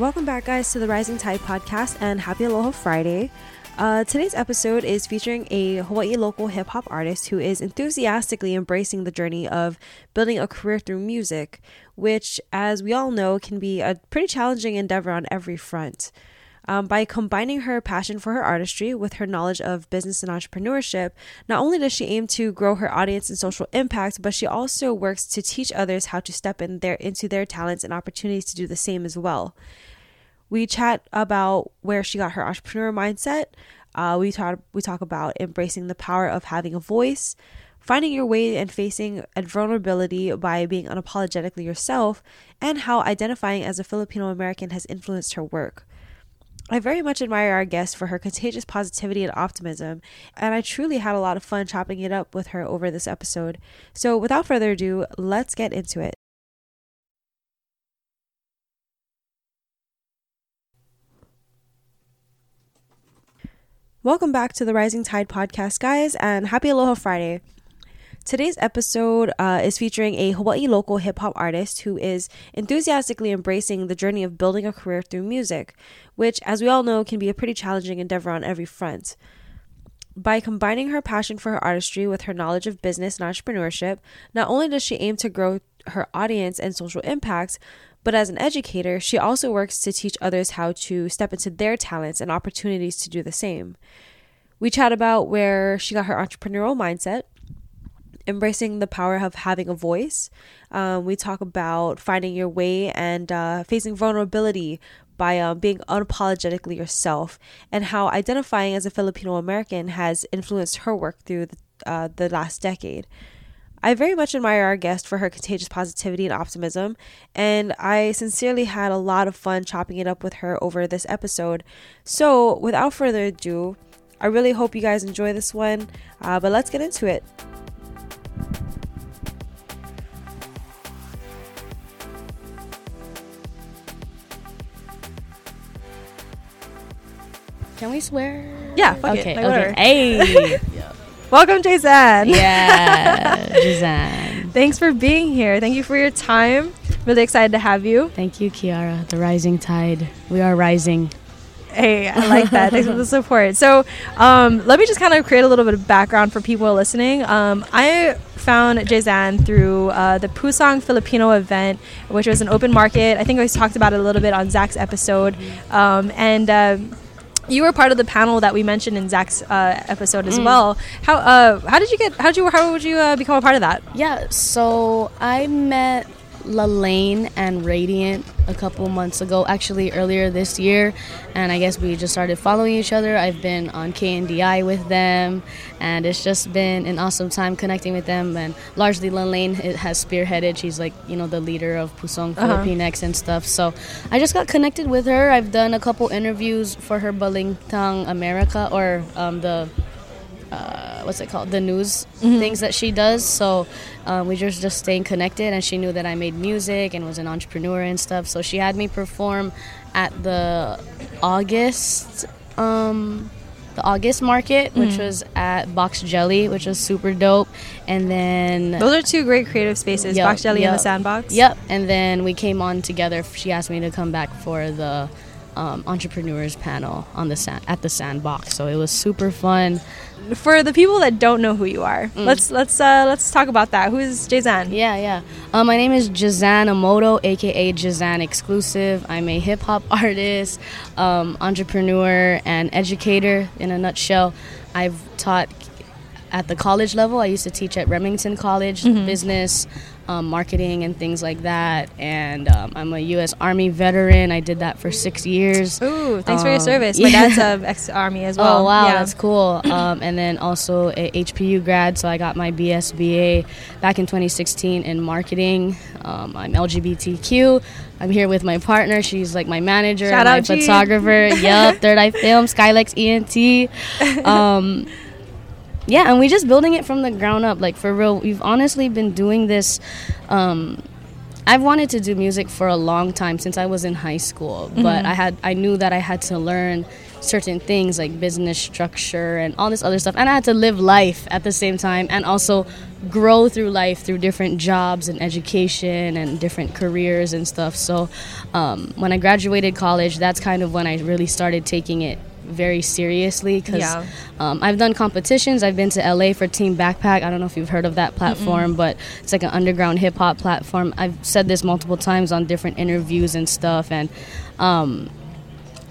Welcome back, guys, to the Rising Tide Podcast, and happy Aloha Friday. Today's episode is featuring a Hawaii local hip-hop artist who is enthusiastically embracing the journey of building a career through music, which, as we all know, can be a pretty challenging endeavor on every front. By combining her passion for her artistry with her knowledge of business and entrepreneurship, not only does she aim to grow her audience and social impact, but she also works to teach others how to step into their talents and opportunities to do the same as well. We chat about where she got her entrepreneur mindset. We talk about embracing the power of having a voice, finding your way and facing vulnerability by being unapologetically yourself, and how identifying as a Filipino American has influenced her work. I very much admire our guest for her contagious positivity and optimism, and I truly had a lot of fun chopping it up with her over this episode. So without further ado, let's get into it. Welcome back to the Rising Tide Podcast, guys, and happy Aloha Friday. Today's episode is featuring a Hawaii local hip-hop artist who is enthusiastically embracing the journey of building a career through music, which, as we all know, can be a pretty challenging endeavor on every front. By combining her passion for her artistry with her knowledge of business and entrepreneurship, not only does she aim to grow her audience and social impact, but as an educator, she also works to teach others how to step into their talents and opportunities to do the same. We chat about where she got her entrepreneurial mindset, embracing the power of having a voice. We talk about finding your way and facing vulnerability by being unapologetically yourself, and how identifying as a Filipino American has influenced her work through the last decade. I very much admire our guest for her contagious positivity and optimism, and I sincerely had a lot of fun chopping it up with her over this episode. So without further ado, I really hope you guys enjoy this one, but let's get into it. Can we swear? Yeah, fuck okay, it. Okay. Hey. Welcome, Jehzan. Yeah, Jehzan. Thanks for being here. Thank you for your time. Really excited to have you. Thank you, Kiara. The rising tide. We are rising. Hey, I like that. Thanks for the support. So let me just kind of create a little bit of background for people listening. I found Jehzan through the Pusong Filipino event, which was an open market. I think I talked about it a little bit on Zach's episode. You were part of the panel that we mentioned in Zach's episode as well. How would you become a part of that? Yeah, so I met Lalaine and Radiant a couple months ago, actually earlier this year, and I guess we just started following each other. I've been on KNDI with them, and it's just been an awesome time connecting with them, and largely Lalaine has spearheaded. She's like, you know, the leader of Pusong Filipinx and stuff, so I just got connected with her. I've done a couple interviews for her Balintang America, or the news things that she does, so we just staying connected, and she knew that I made music and was an entrepreneur and stuff, so she had me perform at the August market, which was at Box Jelly, which was super dope. And then those are two great creative spaces, Box Jelly and the Sandbox. Yep. And then we came on together. She asked me to come back for the entrepreneurs panel on at the Sandbox, so it was super fun. For the people that don't know who you are, let's talk about that. Who is Jehzan? My name is Jehzan Amoto, aka Jehzan Exclusive. I'm a hip-hop artist, entrepreneur, and educator in a nutshell. I've taught at the college level. I used to teach at Remington College, business, marketing, and things like that. And I'm a U.S. Army veteran. I did that for 6 years. Ooh, thanks for your service. My dad's ex-Army as well. Oh, wow, yeah. That's cool. And then also a HPU grad, so I got my BSBA back in 2016 in marketing. I'm LGBTQ. I'm here with my partner. She's like my manager, shout out my G. photographer. Yup, Third Eye Film, Skylex ENT. Yeah, and we just building it from the ground up, like, for real. We've honestly been doing this. I've wanted to do music for a long time, since I was in high school, but I knew that I had to learn certain things like business structure and all this other stuff. And I had to live life at the same time and also grow through life through different jobs and education and different careers and stuff. So when I graduated college, that's kind of when I really started taking it very seriously, because I've done competitions. I've been to LA for Team Backpack. I don't know if you've heard of that platform, but it's like an underground hip-hop platform. I've said this multiple times on different interviews and stuff, and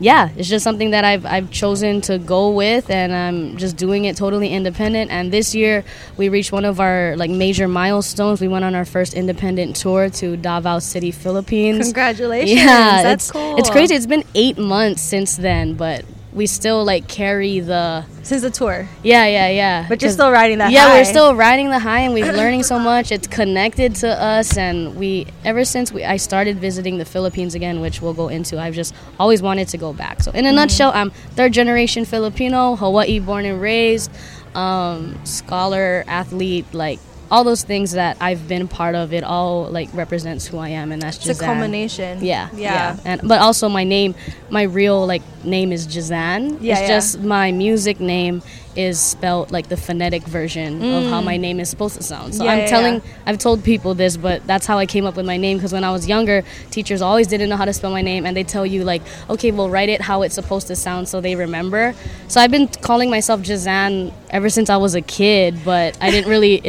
yeah, it's just something that I've chosen to go with, and I'm just doing it totally independent. And this year we reached one of our like major milestones. We went on our first independent tour to Davao City, Philippines. Congratulations. Yeah, that's cool. It's crazy. It's been 8 months since then, but we still like carry the since the tour. Yeah. But you're still riding that high. Yeah, we're still riding the high, and we're learning so much. It's connected to us, and ever since I started visiting the Philippines again, which we'll go into, I've just always wanted to go back. So in a nutshell, I'm third generation Filipino, Hawaii born and raised, scholar, athlete, like all those things that I've been part of, it all like represents who I am, and that's Jehzan. It's a culmination. Yeah. But also my name, my real like name is Jehzan. It's just my music name is spelt like the phonetic version of how my name is supposed to sound. So I've told people this, but that's how I came up with my name, because when I was younger, teachers always didn't know how to spell my name, and they tell you like, okay, well, write it how it's supposed to sound so they remember. So I've been calling myself Jehzan ever since I was a kid, but it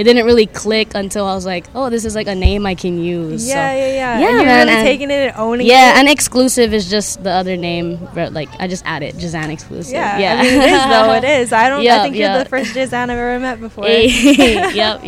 didn't really click until I was like, oh, this is like a name I can use. And you're really taking it and owning it. Yeah, and exclusive is just the other name, but like I just added Jehzan exclusive. I mean, it is. I think you're the first Jehzan I've ever met before. Yep.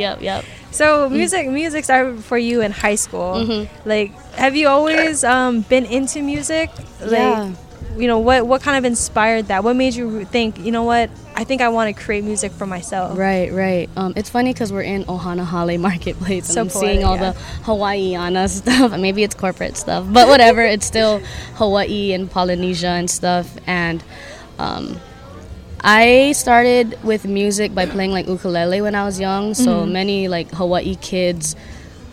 So music started for you in high school. Like, have you always been into music? Like, you know, what kind of inspired that? What made you think, you know what, I think I want to create music for myself? Right. It's funny because we're in Ohanahale Marketplace, and so I'm seeing all the Hawaiiana stuff. Maybe it's corporate stuff, but whatever. It's still Hawaii and Polynesia and stuff. And I started with music by playing like ukulele when I was young. So many like Hawaii kids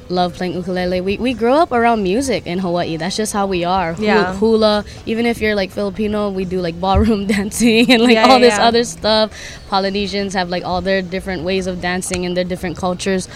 love playing ukulele. We grew up around music in Hawaii. That's just how we are. Hula. Even if you're like Filipino, we do like ballroom dancing and like all this other stuff. Polynesians have like all their different ways of dancing and their different cultures.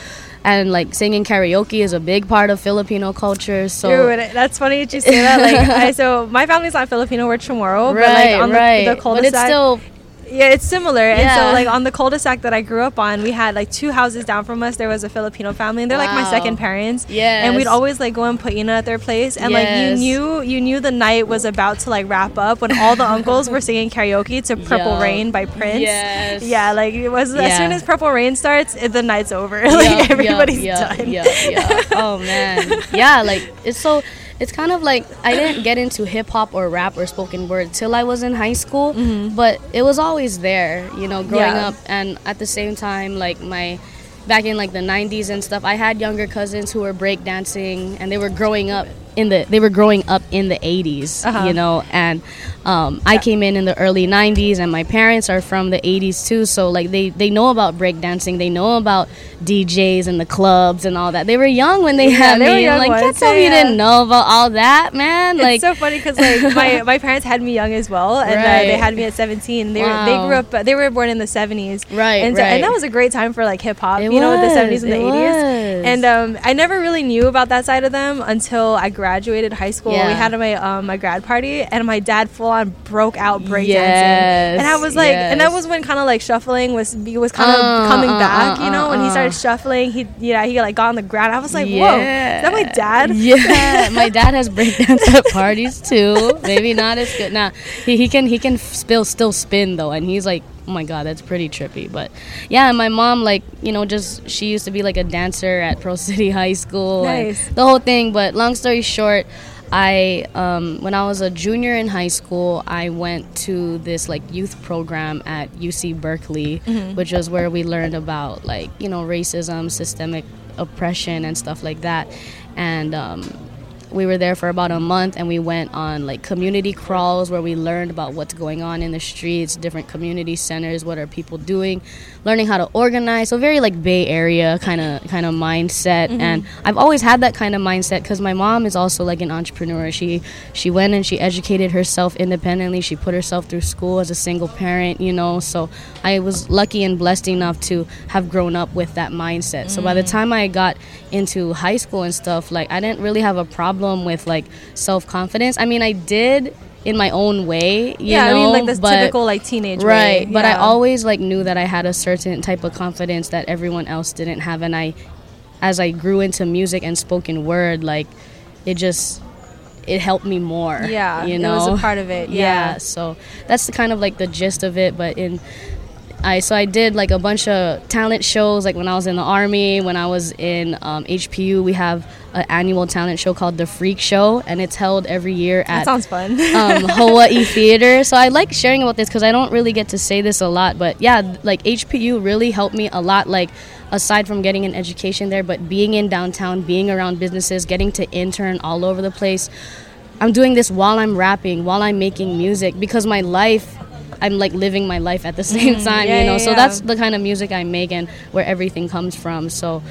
And like singing karaoke is a big part of Filipino culture. So dude, that's funny that you say that. Like, so my family's not Filipino. We're Chamorro, but like on the cul-de-sac, but it's still. Yeah, it's similar. And so, like, on the cul-de-sac that I grew up on, we had, like, 2 houses down from us. There was a Filipino family, and they're, like, my second parents. And we'd always, like, go and put Ina at their place. And, like, you knew the night was about to, like, wrap up when all the uncles were singing karaoke to Purple Rain by Prince. Yeah, like, it was as soon as Purple Rain starts, the night's over. Like, everybody's done. Oh, man. Like, it's so... It's kind of like I didn't get into hip-hop or rap or spoken word till I was in high school, but it was always there, you know, growing up. And at the same time, like back in like the 90s and stuff, I had younger cousins who were breakdancing, and they were growing up in the 80s, you know, and I came in the early 90s, and my parents are from the 80s too, so like they know about breakdancing, they know about DJs and the clubs and all that. They were young when they had me. Can't tell me you didn't know about all that, man. It's like, so funny because like my parents had me young as well, and they had me at 17. They were born in the 70s, and that was a great time for like hip hop, the 70s and the 80s. And I never really knew about that side of them until I graduated high school. We had my grad party, and my dad full on broke out breakdancing, and I was like, and that was when kind of like shuffling was kind of coming back, you know, when he started shuffling, he like got on the ground. I was like, whoa, is that my dad? My dad has breakdance at parties too. Maybe not as good. Nah, he can still spin though, and he's like, oh my god, that's pretty trippy. But yeah, my mom, like, you know, just she used to be like a dancer at Pearl City High School. Nice. The whole thing. But long story short, I when I was a junior in high school, I went to this like youth program at UC Berkeley, which was where we learned about like, you know, racism, systemic oppression and stuff like that. And We were there for about a month, and we went on like community crawls where we learned about what's going on in the streets, different community centers, what are people doing, learning how to organize. So very like Bay Area kind of mindset. Mm-hmm. And I've always had that kind of mindset because my mom is also like an entrepreneur. She went and she educated herself independently. She put herself through school as a single parent, you know. So I was lucky and blessed enough to have grown up with that mindset. Mm-hmm. So by the time I got into high school and stuff, like I didn't really have a problem with like self-confidence. I mean, I did in my own way, you know. I mean, like this typical like teenage way. Right, but I always like knew that I had a certain type of confidence that everyone else didn't have, and as I grew into music and spoken word, like it helped me more. Yeah, you know, it was a part of it. Yeah, so that's the kind of like the gist of it. But I did like a bunch of talent shows, like when I was in the Army, when I was in HPU, we have an annual talent show called The Freak Show, and it's held every year at... That sounds fun. Hawaii Theater. So I like sharing about this because I don't really get to say this a lot, but yeah, like HPU really helped me a lot, like aside from getting an education there, but being in downtown, being around businesses, getting to intern all over the place. I'm doing this while I'm rapping, while I'm making music, because my life... I'm like living my life at the same time, you know. So that's the kind of music I make and where everything comes from. So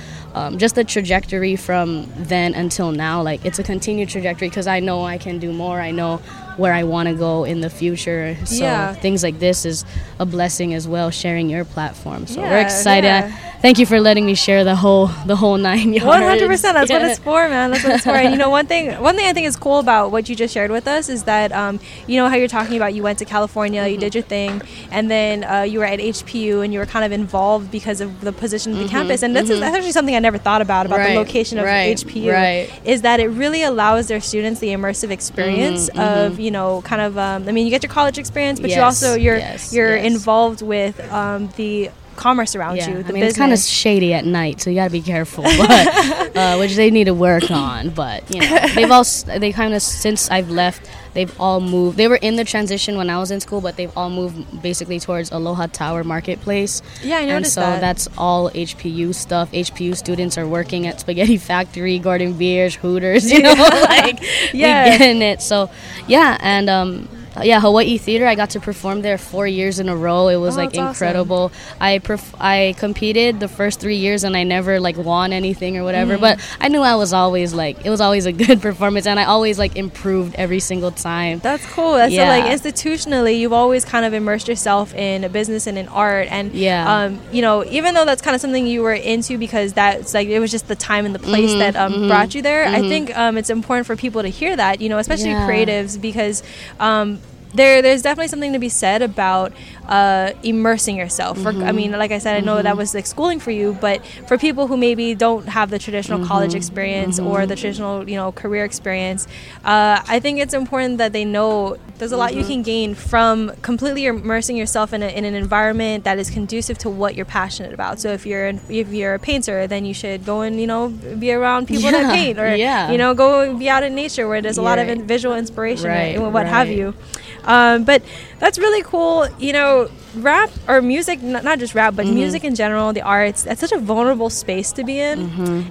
just the trajectory from then until now, like it's a continued trajectory because I know I can do more. I know where I want to go in the future. So things like this is a blessing as well, sharing your platform. So we're excited. Yeah. Thank you for letting me share the whole 9 yards. 100%. That's what it's for, man. That's what it's for. And you know, one thing I think is cool about what you just shared with us is that you know how you're talking about you went to California, you did your thing, and then you were at HPU and you were kind of involved because of the position of the campus. And that's actually something I never thought about the location of HPU. Right. Is that it really allows their students the immersive experience of you know, kind of. I mean, you get your college experience, but you're involved with the commerce around you. I mean, it's kind of shady at night, so you got to be careful. But which they need to work on. But you know, since I've left, they've all moved. They were in the transition when I was in school, but they've all moved basically towards Aloha Tower Marketplace. Yeah, I noticed that. And so that's all HPU stuff. HPU students are working at Spaghetti Factory, Gordon Biersch, Hooters, you know, like, we're getting it. So, yeah, and... Hawaii Theater, I got to perform there 4 years in a row. It was like incredible. Awesome. I competed the first 3 years and I never like won anything or whatever, but I knew I was always like, it was always a good performance and I always like improved every single time. That's cool. So like institutionally, you've always kind of immersed yourself in a business and in art, and you know, even though that's kind of something you were into because that's like, it was just the time and the place that brought you there. I think it's important for people to hear that, you know, especially creatives, because there's definitely something to be said about immersing yourself. I mean, like I said, I know that was like schooling for you, but for people who maybe don't have the traditional college experience or the traditional, you know, career experience, I think it's important that they know there's a lot you can gain from completely immersing yourself in an environment that is conducive to what you're passionate about. So if you're a painter, then you should go and, you know, be around people that paint, or you know, go be out in nature where there's a lot of visual inspiration and what have you. But that's really cool, you know. Rap or music, not just rap, but music in general, the arts, that's such a vulnerable space to be in.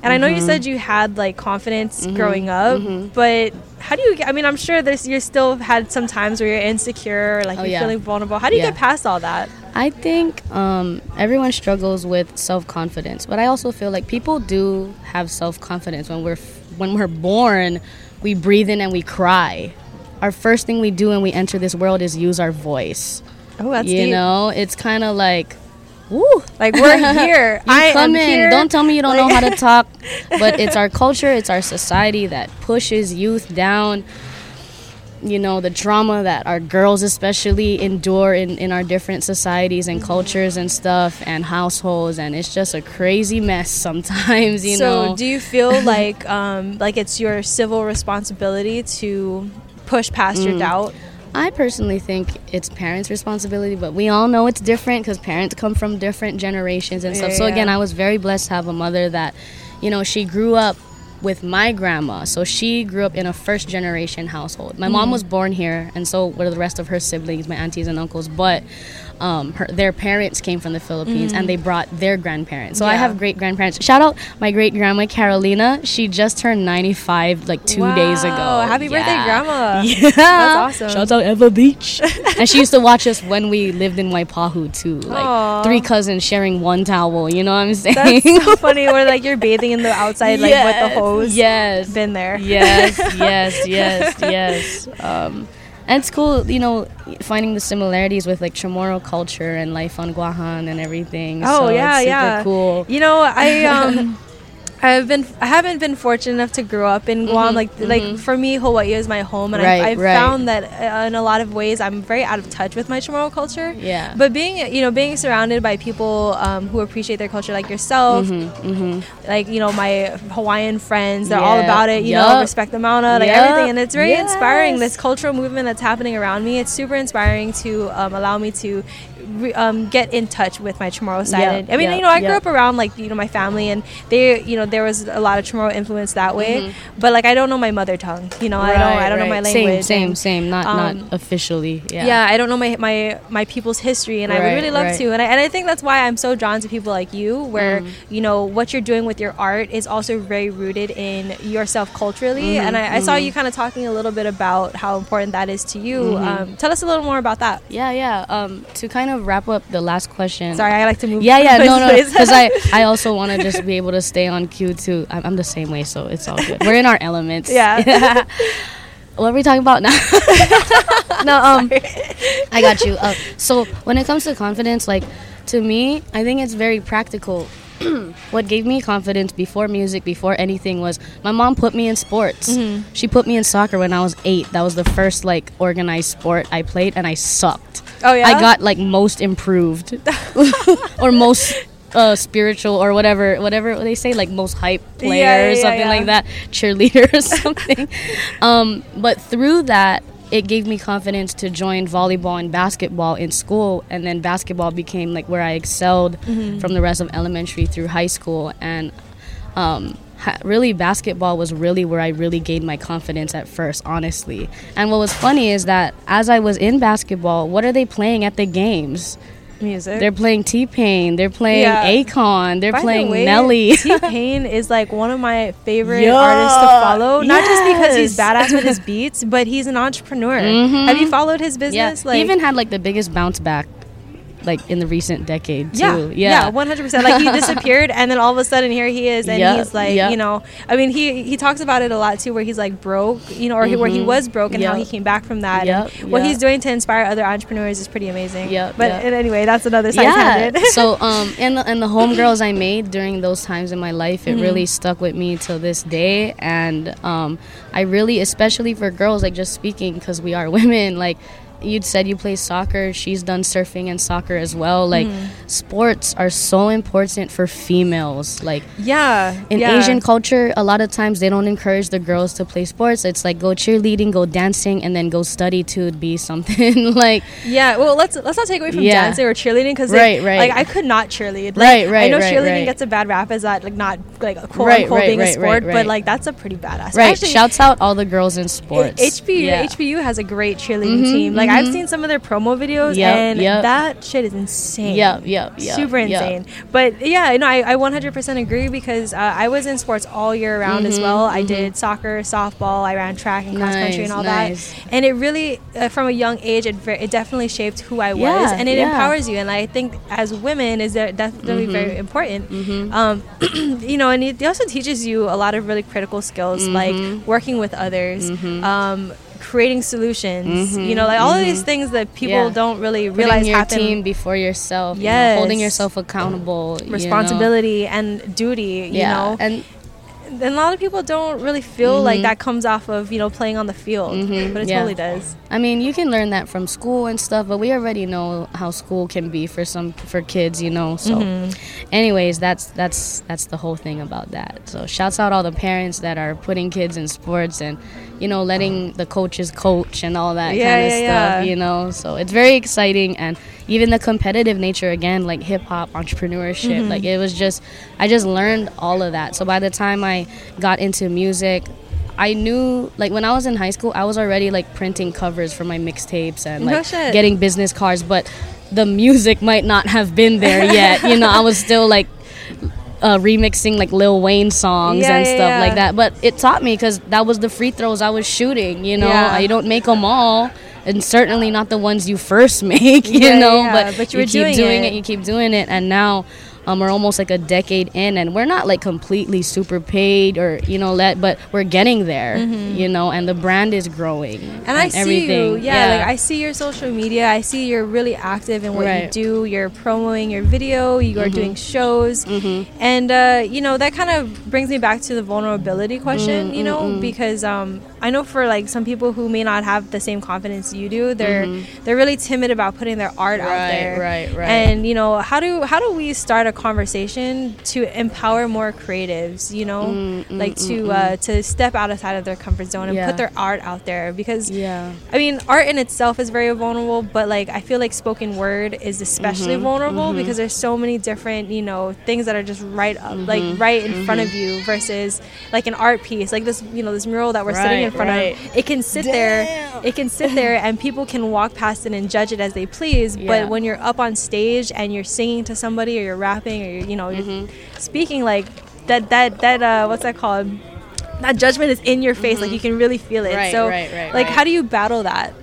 And I know you said you had like confidence growing up, but how do you I mean, I'm sure you still had some times where you're insecure, or, like you're feeling vulnerable. How do you get past all that? I think everyone struggles with self-confidence, but I also feel like people do have self-confidence when we're born. We breathe in and we cry. Our first thing we do when we enter this world is use our voice. Oh, that's deep. You know, it's kind of like, woo. Like, we're here. Here. Don't tell me you don't know how to talk. But it's our culture, it's our society that pushes youth down. You know, the trauma that our girls especially endure in our different societies and cultures and stuff and households, and it's just a crazy mess sometimes, you know. So do you feel like it's your civil responsibility to push past your doubt? I personally think it's parents' responsibility, but we all know it's different because parents come from different generations and stuff. So again, I was very blessed to have a mother that, you know, she grew up with my grandma. So she grew up in a first generation household. My mom was born here, and so were the rest of her siblings, my aunties and uncles, but their parents came from the Philippines and they brought their grandparents. So I have great grandparents. Shout out my great grandma Carolina. She just turned 95 like two days ago. Happy birthday, grandma. Yeah. That's awesome. Shout out Eva Beach. And she used to watch us when we lived in Waipahu too. Like three cousins sharing one towel, you know what I'm saying? That's so funny where like you're bathing in the outside like with the hose. Yes. Been there. Yes, yes, yes, yes. And it's cool, you know, finding the similarities with, like, Chamorro culture and life on Guahan and everything. Oh, so yeah, it's super cool. You know, I haven't been fortunate enough to grow up in Guam. Like for me, Hawaii is my home, and I've found that in a lot of ways I'm very out of touch with my Chamorro culture. Yeah. But being surrounded by people who appreciate their culture, like yourself, like you know my Hawaiian friends, they're all about it. You know, respect the Mauna, like everything, and it's very inspiring. This cultural movement that's happening around me, it's super inspiring to allow me to get in touch with my Chamorro side. I mean, you know, I grew up around like you know my family, and they, you know, there was a lot of Chamorro influence that way. But like, I don't know my mother tongue. You know, I don't know my language. Same. Not officially. Yeah, I don't know my people's history, and I would really love to. And I think that's why I'm so drawn to people like you, where you know what you're doing with your art is also very rooted in yourself culturally. And I saw you kind of talking a little bit about how important that is to you. Tell us a little more about that. Yeah. To kind of wrap up the last question. Sorry, I like to move. Yeah. No. Because I also want to just be able to stay on cue too. I'm the same way, so it's all good. We're in our elements. Yeah. What are we talking about now? I got you. So when it comes to confidence, like to me, I think it's very practical. What gave me confidence before music, before anything, was my mom put me in sports. She put me in soccer when I was 8. That was the first like organized sport I played, and I sucked. Oh yeah. I got like most improved or most spiritual or whatever they say, like most hype player or something like that, cheerleader or something. But through that, it gave me confidence to join volleyball and basketball in school, and then basketball became like where I excelled from the rest of elementary through high school. And really basketball was really where I really gained my confidence at first, honestly. And what was funny is that as I was in basketball, what are they playing at the games? Music. They're playing T-Pain. They're playing Akon. They're playing Nelly. T-Pain is like one of my favorite artists to follow. Not just because he's badass with his beats, but he's an entrepreneur. Have you followed his business? Like, he even had like the biggest bounce back like in the recent decade too. 100%. Like he disappeared and then all of a sudden here he is, and he's like you know, I mean he talks about it a lot too, where he's like broke, you know, or where he was broke and how he came back from that. And what he's doing to inspire other entrepreneurs is pretty amazing. And anyway, that's another side tangent. So and the homegirls I made during those times in my life, it really stuck with me till this day. And I really, especially for girls, like just speaking because we are women, like you'd said you play soccer, she's done surfing and soccer as well, like sports are so important for females. Like in Asian culture, a lot of times they don't encourage the girls to play sports. It's like go cheerleading, go dancing, and then go study to be something. Like well, let's not take away from dancing or cheerleading, because like I could not cheerlead. I know cheerleading gets a bad rap as that, like not like quote unquote being a sport, but like that's a pretty badass. Actually, shouts out all the girls in sports. HPU has a great cheerleading team. Like I've seen some of their promo videos, and that shit is insane. Super insane. But yeah, no, I 100% agree, because I was in sports all year round as well. I did soccer, softball, I ran track and cross country and all that. And it really, from a young age, it definitely shaped who I was, and it empowers you. And I think as women, is definitely very important. You know, and it also teaches you a lot of really critical skills, like working with others. Creating solutions, you know, like all of these things that people don't really realize happen. Putting your team before yourself, you know, holding yourself accountable, responsibility, you know? And duty, you know. And a lot of people don't really feel like that comes off of, you know, playing on the field, but it totally does. I mean, you can learn that from school and stuff, but we already know how school can be for kids, you know. So, anyways, that's the whole thing about that. So, shouts out all the parents that are putting kids in sports and you know, letting the coaches coach and all that kind of stuff, you know. So it's very exciting. And even the competitive nature, again, like hip-hop, entrepreneurship, mm-hmm. like it was just, I just learned all of that. So by the time I got into music, I knew, like, when I was in high school, I was already, like, printing covers for my mixtapes and, like, getting business cards. But the music might not have been there yet. You know, I was still, like, remixing, like, Lil Wayne songs and stuff like that. But it taught me because that was the free throws I was shooting, you know. Yeah. You don't make them all, and certainly not the ones you first make, you know. Yeah. But you keep doing it. And now... we're almost like a decade in, and we're not like completely super paid or, you know, but we're getting there, mm-hmm. you know, and the brand is growing. And I see everything. You. Yeah, like I see your social media. I see you're really active in what you do. You're promoting your video. You are mm-hmm. doing shows. Mm-hmm. And, you know, that kind of brings me back to the vulnerability question, mm-hmm. you know, mm-hmm. because I know for like some people who may not have the same confidence you do, they're really timid about putting their art out there. Right. And, you know, how do we start a conversation to empower more creatives, you know, to step outside of their comfort zone and put their art out there, because I mean, art in itself is very vulnerable, but like I feel like spoken word is especially mm-hmm. vulnerable mm-hmm. because there's so many different, you know, things that are just right up mm-hmm. like right in mm-hmm. front of you versus like an art piece like this, you know, this mural that we're sitting in front of. It can sit there, and people can walk past it and judge it as they please, but when you're up on stage and you're singing to somebody or you're rapping or, you know, mm-hmm. speaking, like that what's that called, that judgment is in your face, mm-hmm. like you can really feel it, so how do you battle that?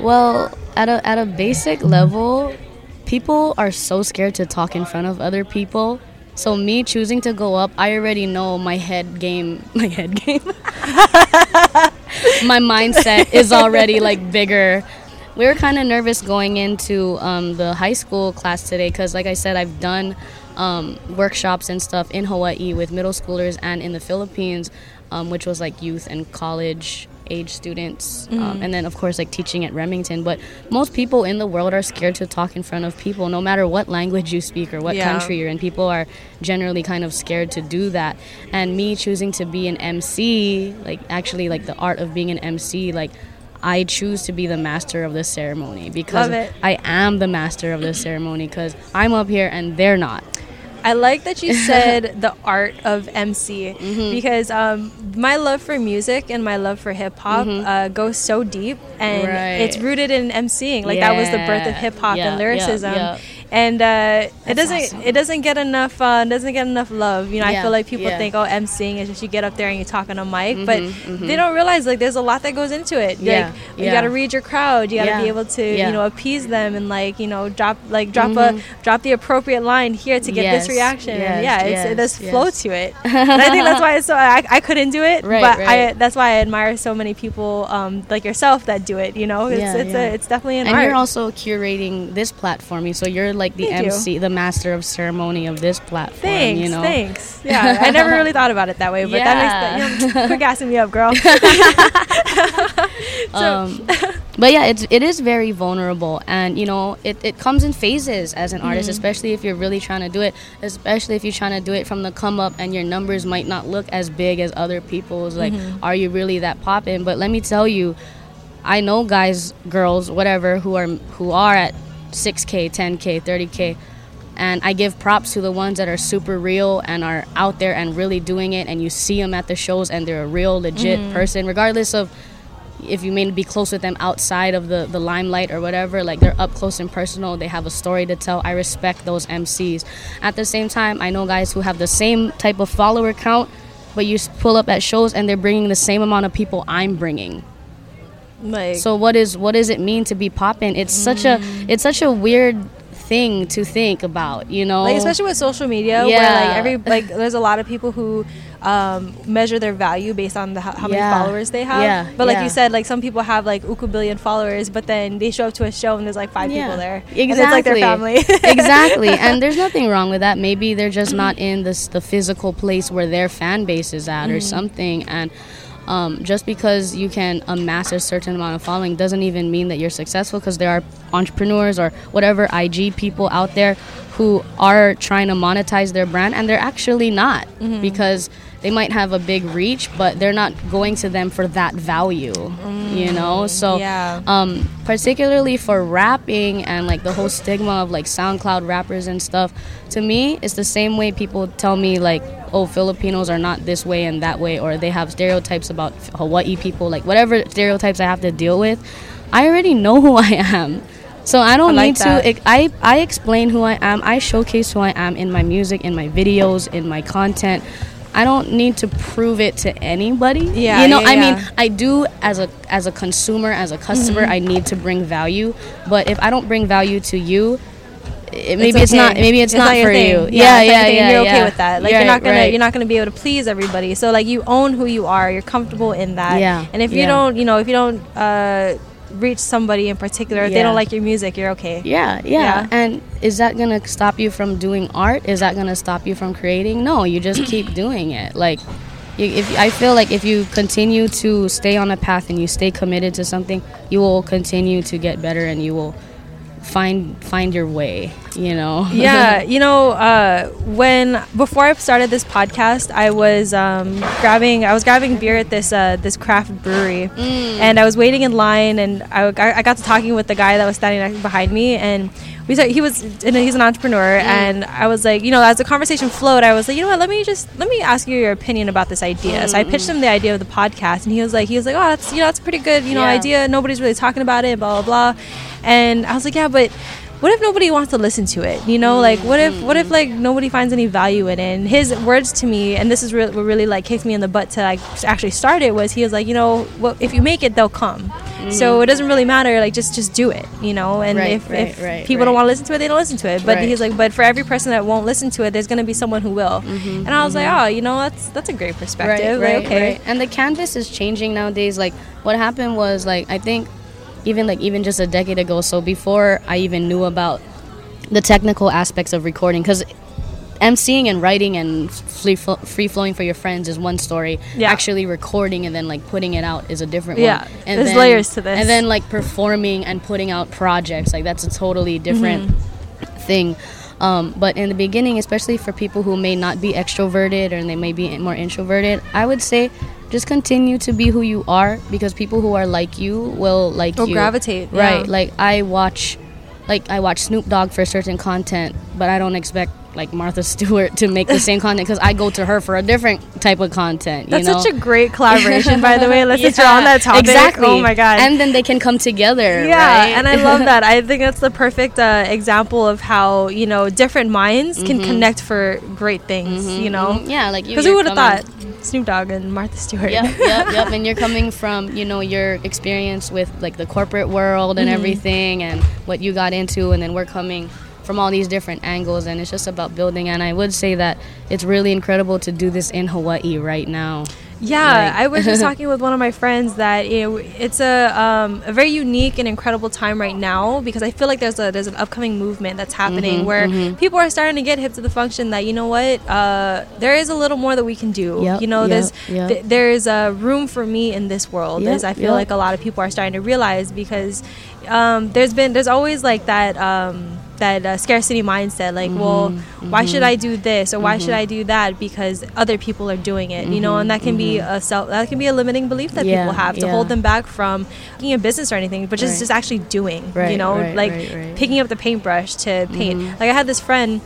Well, at a basic level, people are so scared to talk in front of other people, so me choosing to go up, I already know my head game my mindset is already like bigger. We were kind of nervous going into the high school class today because, like I said, I've done workshops and stuff in Hawaii with middle schoolers and in the Philippines, which was like youth and college age students. Mm-hmm. And then, of course, like teaching at Remington. But most people in the world are scared to talk in front of people, no matter what language you speak or what country you're in. People are generally kind of scared to do that. And me choosing to be an MC, like actually like the art of being an MC, like I choose to be the master of this ceremony because I am the master of this ceremony because I'm up here and they're not. I like that you said the art of MC mm-hmm. because my love for music and my love for hip-hop mm-hmm. Goes so deep, and it's rooted in MCing. Like that was the birth of hip-hop and lyricism. Yeah. And it doesn't get enough love, you know. I feel like people think, oh, MCing is just you get up there and you talk on a mic, mm-hmm, but mm-hmm. they don't realize like there's a lot that goes into it. You got to read your crowd, you got to be able to you know, appease them and like, you know, drop mm-hmm. drop the appropriate line here to get this reaction. There's flow to it. And I think that's why it's so I couldn't do it, but that's why I admire so many people like yourself that do it, you know. It's definitely an art. And you're also curating this platform, so you're like the MC, the master of ceremony of this platform. Thanks, you know? Thanks. Yeah, I never really thought about it that way, but that makes that, you know, quit gassing me up, girl. But yeah, it is very vulnerable, and you know, it comes in phases as an artist, mm-hmm. especially if you're really trying to do it, especially if you're trying to do it from the come up and your numbers might not look as big as other people's. Like, mm-hmm. are you really that poppin'? But let me tell you, I know guys, girls, whatever, who are at 6K, 10K, 30K, and I give props to the ones that are super real and are out there and really doing it, and you see them at the shows and they're a real legit mm-hmm. person, regardless of if you may be close with them outside of the limelight or whatever. Like, they're up close and personal, they have a story to tell. I respect those MCs. At the same time, I know guys who have the same type of follower count, but you pull up at shows and they're bringing the same amount of people I'm bringing. Like, so what does it mean to be poppin'? It's such a weird thing to think about, you know, like especially with social media, where like there's a lot of people who measure their value based on how many followers they have, but like you said, like some people have like uku billion followers, but then they show up to a show and there's like five people there, and it's like their family. Exactly. And there's nothing wrong with that. Maybe they're just not in the physical place where their fan base is at, or something. And Just because you can amass a certain amount of following doesn't even mean that you're successful, because there are entrepreneurs or whatever IG people out there who are trying to monetize their brand, and they're actually not, because they might have a big reach, but they're not going to them for that value, you know? So particularly for rapping and like the whole stigma of like SoundCloud rappers and stuff, to me, it's the same way people tell me like, oh, Filipinos are not this way and that way, or they have stereotypes about Hawaii people, like whatever stereotypes I have to deal with. I already know who I am. So I don't need to, I explain who I am, I showcase who I am in my music, in my videos, in my content. I don't need to prove it to anybody. Yeah, you know, mean, I do as a consumer, as a customer, I need to bring value. But if I don't bring value to you, Maybe it's not for you. Yeah. You're okay with that. Like you're not gonna be able to please everybody. So like you own who you are. You're comfortable in that. Yeah. And if you don't, you know, if you don't reach somebody in particular, if they don't like your music, you're okay. Yeah. And is that gonna stop you from doing art? Is that gonna stop you from creating? No, you just keep doing it. Like, I feel like if you continue to stay on a path and you stay committed to something, you will continue to get better and you will find your way, you know. Yeah, you know, before I started this podcast, I was grabbing beer at this craft brewery, and I was waiting in line, and I got to talking with the guy that was standing behind me, and he's an entrepreneur, and I was like, you know, as the conversation flowed, I was like, you know what, let me ask you your opinion about this idea. So I pitched him the idea of the podcast, and he was like, oh, that's, you know, that's a pretty good, you know, idea. Nobody's really talking about it, blah blah blah. And I was like, yeah, but what if nobody wants to listen to it? You know, like what if like nobody finds any value in it? And his words to me, and this is what really like kicked me in the butt to like actually start it, was he was like, you know, well, if you make it, they'll come. So it doesn't really matter, like just do it, you know. And if people don't want to listen to it, they don't listen to it. But he's like, but for every person that won't listen to it, there's going to be someone who will. And I was like, oh, you know, that's a great perspective. Right. And the canvas is changing nowadays. Like what happened was, like, I think even just a decade ago, so before I even knew about the technical aspects of recording, because emceeing and writing and free-flowing for your friends is one story. Actually recording and then like putting it out is a different one. And there's layers to this. And then like performing and putting out projects, like that's a totally different thing. But in the beginning, especially for people who may not be extroverted or they may be more introverted, I would say just continue to be who you are, because people who are like you will like you. Or gravitate. Right. Yeah. Like I watch Snoop Dogg for certain content, but I don't expect like Martha Stewart to make the same content, because I go to her for a different type of content. That's such a great collaboration, by the way. Let's just draw on that topic. Exactly. Oh my god. And then they can come together. Yeah, right? And I love that. I think that's the perfect example of how, you know, different minds can connect for great things. You know. Yeah, like you. Because who would have thought Snoop Dogg and Martha Stewart? Yep. And you're coming from, you know, your experience with like the corporate world and everything, and what you got into, and then we're coming from all these different angles, and it's just about building. And I would say that it's really incredible to do this in Hawaii right now. Yeah, I was just talking with one of my friends that it's a very unique and incredible time right now, because I feel like there's an upcoming movement that's happening where people are starting to get hip to the function that, you know what, there is a little more that we can do. You know, there's a room for me in this world. I feel like a lot of people are starting to realize, because there's always like that scarcity mindset, like, well, why should I do this, or why should I do that, because other people are doing it, you know. And that can be a limiting belief that people have to hold them back from being a business or anything, but just actually doing, you know, picking up the paintbrush to paint. Like I had this friend,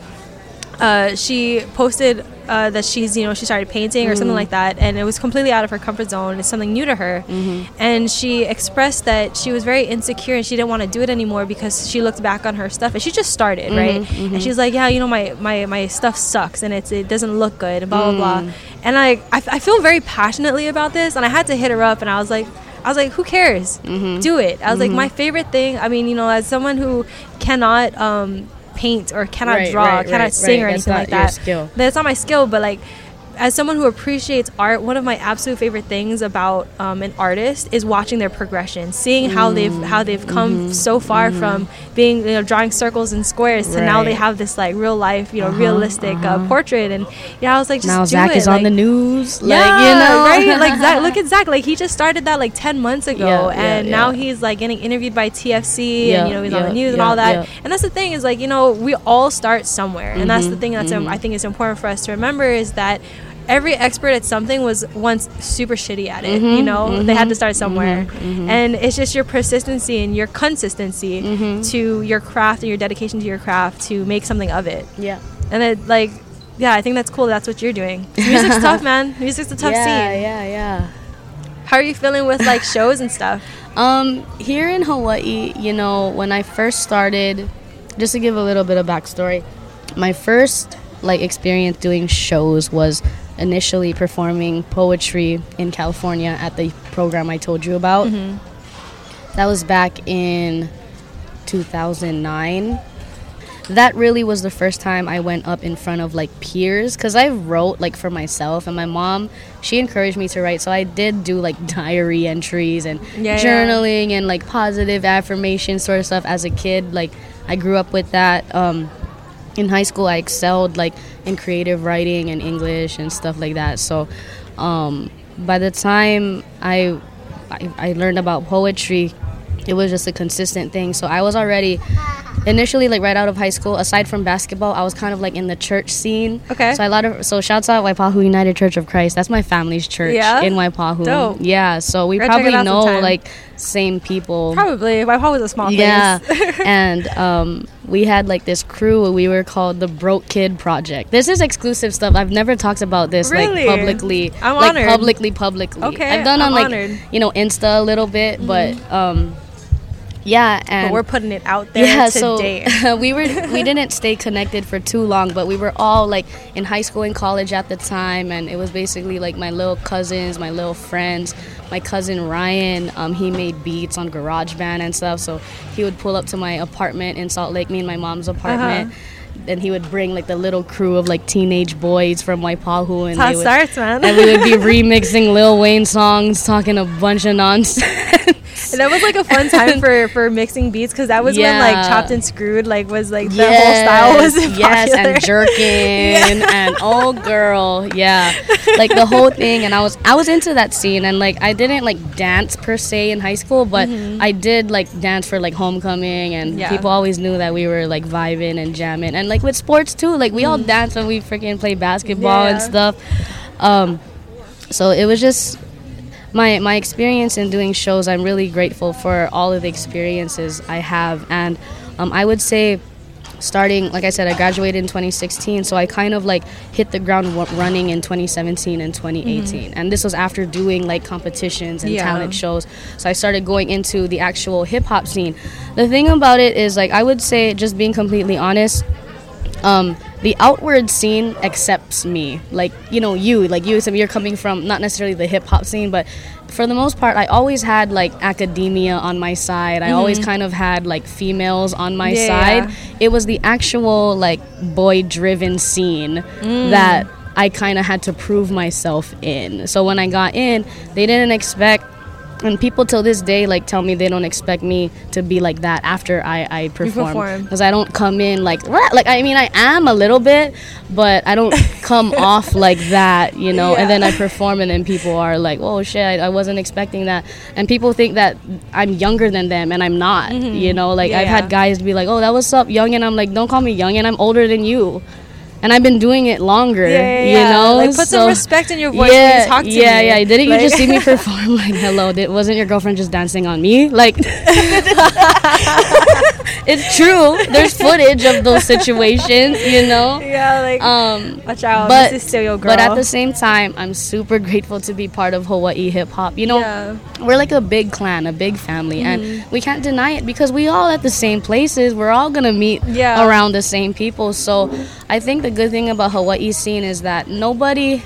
she posted that she's, you know, she started painting or something like that, and it was completely out of her comfort zone. It's something new to her, and she expressed that she was very insecure and she didn't want to do it anymore, because she looked back on her stuff and she just started and she's like, yeah, you know, my stuff sucks and it doesn't look good and blah blah blah. And I feel very passionately about this, and I had to hit her up, and I was like, who cares? Do it. I was like, my favorite thing, I mean, you know, as someone who cannot paint or cannot draw, cannot sing or anything like that, that's not my skill, but like as someone who appreciates art, one of my absolute favorite things about an artist is watching their progression, seeing how they've come so far from being, you know, drawing circles and squares to now they have this like real life, you know, realistic portrait. And I was like, just now Zach is like, on the news, like, you know, like Zach, look at Zach, like he just started that like 10 months ago, and now he's like getting interviewed by TFC, and you know he's on the news and all that. And that's the thing is, like, you know, we all start somewhere, and that's the thing that's I think is important for us to remember is that every expert at something was once super shitty at it, you know? They had to start somewhere. And it's just your persistency and your consistency to your craft and your dedication to your craft to make something of it. Yeah. And it, like, yeah, I think that's cool. That's what you're doing. Music's tough, man. Music's a tough scene. Yeah. How are you feeling with, like, shows and stuff? Here in Hawaii, you know, when I first started, just to give a little bit of backstory, my first, like, experience doing shows was initially performing poetry in California at the program I told you about. That was back in 2009. That really was the first time I went up in front of, like, peers, because I wrote, like, for myself, and my mom, she encouraged me to write, so I did do, like, diary entries and journaling and, like, positive affirmation sort of stuff as a kid. Like, I grew up with that. In high school, I excelled, like, in creative writing and English and stuff like that. So by the time I learned about poetry, it was just a consistent thing. So I was already, initially, like, right out of high school, aside from basketball, I was kind of, like, in the church scene. Okay. So shouts out Waipahu United Church of Christ. That's my family's church in Waipahu. Dope. Yeah, so we probably know, like, same people. Probably. Waipahu is a small place. Yeah, and we had, like, this crew. We were called the Broke Kid Project. This is exclusive stuff. I've never talked about this, like, publicly. I'm honored. Like, publicly. Okay, I've done I'm on, like, honored. You know, Insta a little bit, but... yeah, and but we're putting it out there today. So we didn't stay connected for too long, but we were all, like, in high school and college at the time, and it was basically, like, my little cousins, my little friends. My cousin Ryan, he made beats on GarageBand and stuff, so he would pull up to my apartment in Salt Lake, me and my mom's apartment. And he would bring, like, the little crew of, like, teenage boys from Waipahu. And that's how it starts, man. And we would be remixing Lil Wayne songs, talking a bunch of nonsense. And that was, like, a fun time for mixing beats, because that was when, like, Chopped and Screwed, like, was, like, the whole style was popular. Yes, and jerking and old girl, like, the whole thing. And I was into that scene, and, like, I didn't, like, dance per se in high school, but I did, like, dance for, like, homecoming, and people always knew that we were, like, vibing and jamming. And, like, with sports too, like, we all dance when we freaking play basketball and stuff. So it was just my experience in doing shows. I'm really grateful for all of the experiences I have. And I would say, starting, like I said, I graduated in 2016, so I kind of, like, hit the ground running in 2017 and 2018. And this was after doing, like, competitions and talent shows, so I started going into the actual hip-hop scene. The thing about it is, like, I would say, just being completely honest, the outward scene accepts me. Like, you know, you're coming from not necessarily the hip-hop scene, but for the most part, I always had, like, academia on my side. I always kind of had, like, females on my side. It was the actual, like, boy-driven scene that I kind of had to prove myself in. So when I got in, they didn't expect... And people till this day, like, tell me they don't expect me to be like that after I perform. Because I don't come in like, what? Like, I mean, I am a little bit, but I don't come off like that, you know? Yeah. And then I perform, and then people are like, oh, shit, I wasn't expecting that. And people think that I'm younger than them, and I'm not, you know? Like, I've had guys be like, oh, that was up, youngin'. I'm like, don't call me youngin', I'm older than you. And I've been doing it longer, you know? Like, put some respect in your voice when you talk to me. Didn't, like, you just see me perform? Like, hello, wasn't your girlfriend just dancing on me? Like, it's true. There's footage of those situations, you know? Yeah, like, watch out, but this is still your girl. But at the same time, I'm super grateful to be part of Hawaii hip-hop. You know, we're like a big clan, a big family, and we can't deny it, because we all at the same places. We're all going to meet around the same people. So I think the good thing about Hawaii scene is that nobody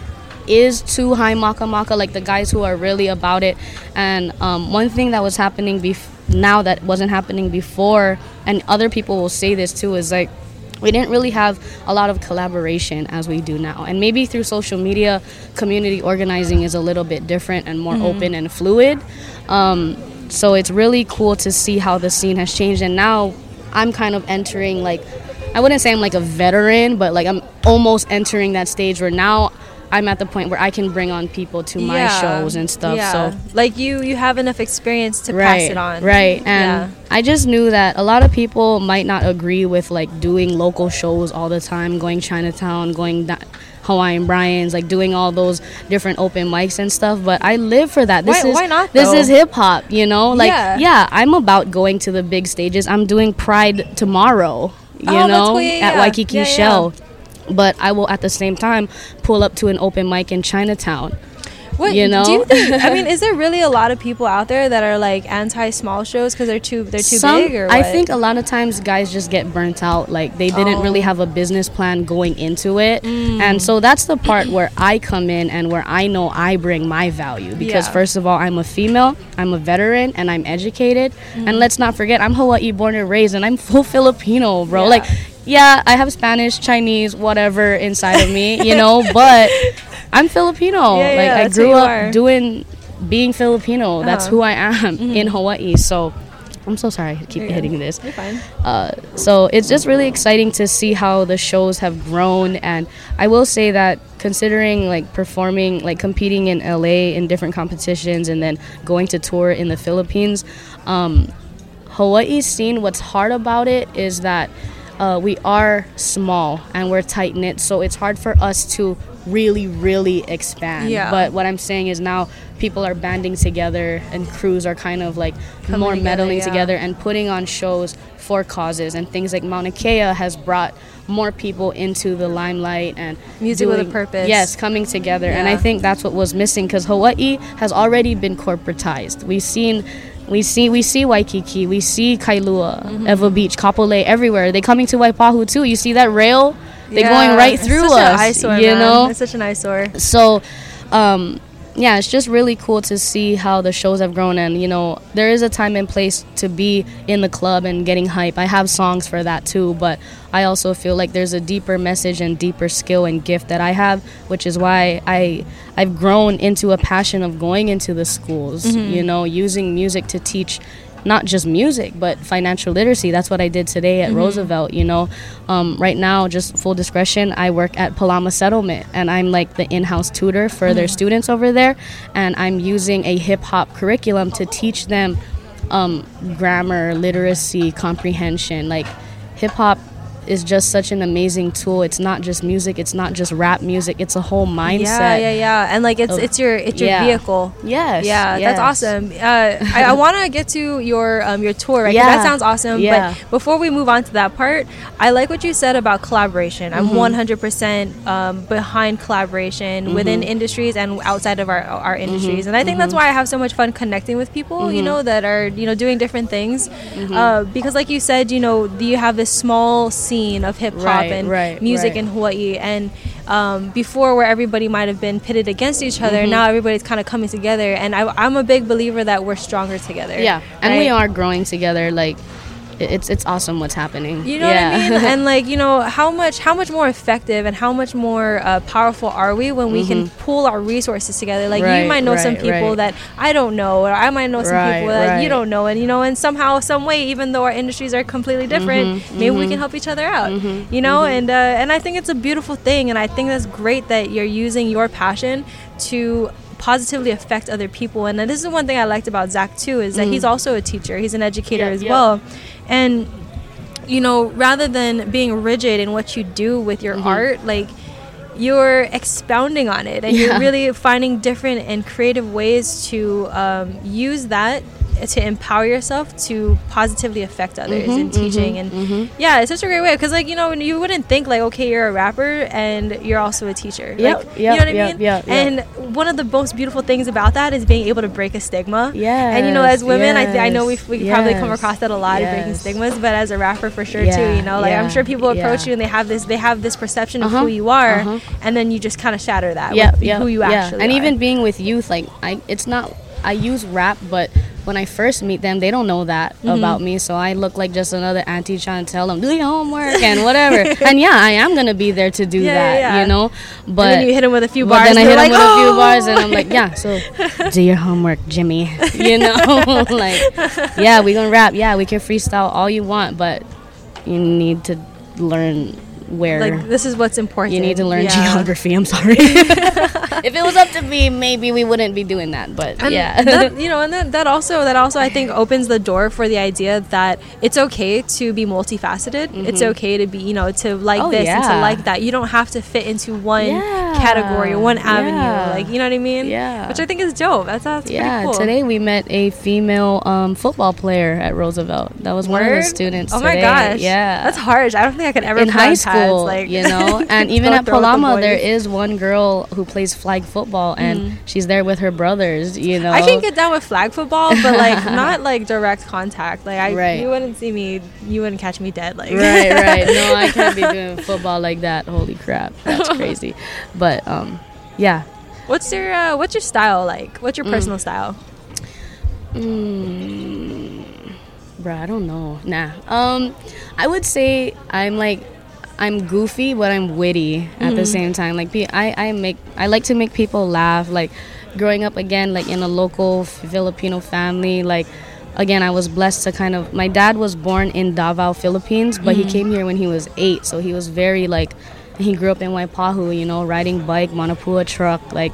is too high maka, like the guys who are really about it. And one thing that was happening now that wasn't happening before, and other people will say this too, is like we didn't really have a lot of collaboration as we do now. And maybe through social media, community organizing is a little bit different and more open and fluid. So it's really cool to see how the scene has changed. And now I'm kind of entering, like, I wouldn't say I'm like a veteran, but like I'm almost entering that stage where now I'm at the point where I can bring on people to my shows and stuff. So like you have enough experience to pass it on. Right. And I just knew that a lot of people might not agree with like doing local shows all the time, going Chinatown, going Hawaiian Brian's, like doing all those different open mics and stuff, but I live for that. Why not, though? This is hip hop, you know? Like I'm about going to the big stages. I'm doing Pride tomorrow, at Waikiki Shell. Yeah. But I will at the same time pull up to an open mic in Chinatown. Do you think, I mean, is there really a lot of people out there that are like anti-small shows because they're too big? Or what? I think a lot of times guys just get burnt out. Like they didn't really have a business plan going into it, and so that's the part where I come in and where I know I bring my value because first of all, I'm a female, I'm a veteran, and I'm educated. And let's not forget, I'm Hawaii born and raised, and I'm full Filipino, bro. Like. Yeah, I have Spanish, Chinese, whatever inside of me, but I'm Filipino. I grew up being Filipino. That's who I am in Hawaii. So I'm so sorry I keep hitting this. You're fine. So it's just really exciting to see how the shows have grown. And I will say that considering like performing, like competing in LA in different competitions and then going to tour in the Philippines, Hawaii's scene, what's hard about it is that we are small and we're tight-knit, so it's hard for us to really, really expand. But what I'm saying is now people are banding together and crews are kind of like meddling together and putting on shows for causes. And things like Mauna Kea has brought more people into the limelight and music with a purpose. Yes, coming together. And I think that's what was missing because Hawaii has already been corporatized. We see Waikiki, we see Kailua, Ewa Beach, Kapolei, everywhere. They coming to Waipahu too. You see that rail? They're going right through us. It's such an eyesore, man. It's such an eyesore. So, it's just really cool to see how the shows have grown. And, there is a time and place to be in the club and getting hype. I have songs for that too, but I also feel like there's a deeper message and deeper skill and gift that I have, which is why I've grown into a passion of going into the schools, using music to teach not just music, but financial literacy. That's what I did today at Roosevelt, Right now, just full discretion, I work at Palama Settlement, and I'm like the in-house tutor for their students over there. And I'm using a hip-hop curriculum to teach them grammar, literacy, comprehension. Like, hip-hop is just such an amazing tool. It's not just music, it's not just rap music, it's a whole mindset. And like it's your vehicle. Yes. That's awesome. I want to get to your tour, right? That sounds awesome. But before we move on to that part, I like what you said about collaboration. I'm 100% behind collaboration within industries and outside of our industries, and I think that's why I have so much fun connecting with people that are doing different things, because like you said, you have this small scene of hip-hop and music in Hawaii, and before where everybody might have been pitted against each other, now everybody's kind of coming together, and I'm a big believer that we're stronger together, and we are growing together. Like it's awesome what's happening, what I mean? And like how much more effective and how much more powerful are we when we can pull our resources together? Like you might know some people that I don't know, or I might know some people that you don't know, and and somehow, some way, even though our industries are completely different, maybe we can help each other out, and I think it's a beautiful thing, and I think that's great that you're using your passion to positively affect other people. And this is one thing I liked about Zach too, is that he's also a teacher, he's an educator well, and rather than being rigid in what you do with your art, like you're expounding on it, and you're really finding different and creative ways to use that to empower yourself to positively affect others in teaching. And it's such a great way, because like you wouldn't think like, okay, you're a rapper and you're also a teacher, I mean. And one of the most beautiful things about that is being able to break a stigma, and as women, I know we probably come across that a lot, of breaking stigmas, but as a rapper for sure too, I'm sure people approach you and they have this perception of who you are, and then you just kind of shatter that with who you actually are. And even being with youth, like I use rap, but when I first meet them, they don't know that about me. So I look like just another auntie trying to tell them, do your homework and whatever. And yeah, I am going to be there to do that, you know. But and then you hit them with a few bars. Then I hit them with a few bars and I'm like, yeah, so do your homework, Jimmy. You know, like, yeah, we going to rap. Yeah, we can freestyle all you want, but you need to learn where. Like, this is what's important. You need to learn geography. I'm sorry. If it was up to me, maybe we wouldn't be doing that. But and that, you know, and that also I think opens the door for the idea that it's okay to be multifaceted. Mm-hmm. It's okay to be, you know, to like this and to like that. You don't have to fit into one category or one avenue. Like, you know what I mean? Yeah. Which I think is dope. That's pretty cool. Today we met a female football player at Roosevelt. That was one of the students. Oh my gosh. Yeah. That's harsh. I don't think I could ever in high school. Like, you know, and even at Palama there is one girl who plays flag football and she's there with her brothers, you know. I can get down with flag football, but like not like direct contact. Like you wouldn't see me, you wouldn't catch me dead, like right. No, I can't be doing football like that. Holy crap, that's crazy. But what's your style like? What's your personal style? Bruh, I don't know. I would say I'm goofy, but I'm witty at the same time. Like, I like to make people laugh. Like, growing up, again, like, in a local Filipino family, like, again, I was blessed to kind of... My dad was born in Davao, Philippines, but he came here when he was 8. So he was very, like... He grew up in Waipahu, you know, riding bike, Manapua truck, like...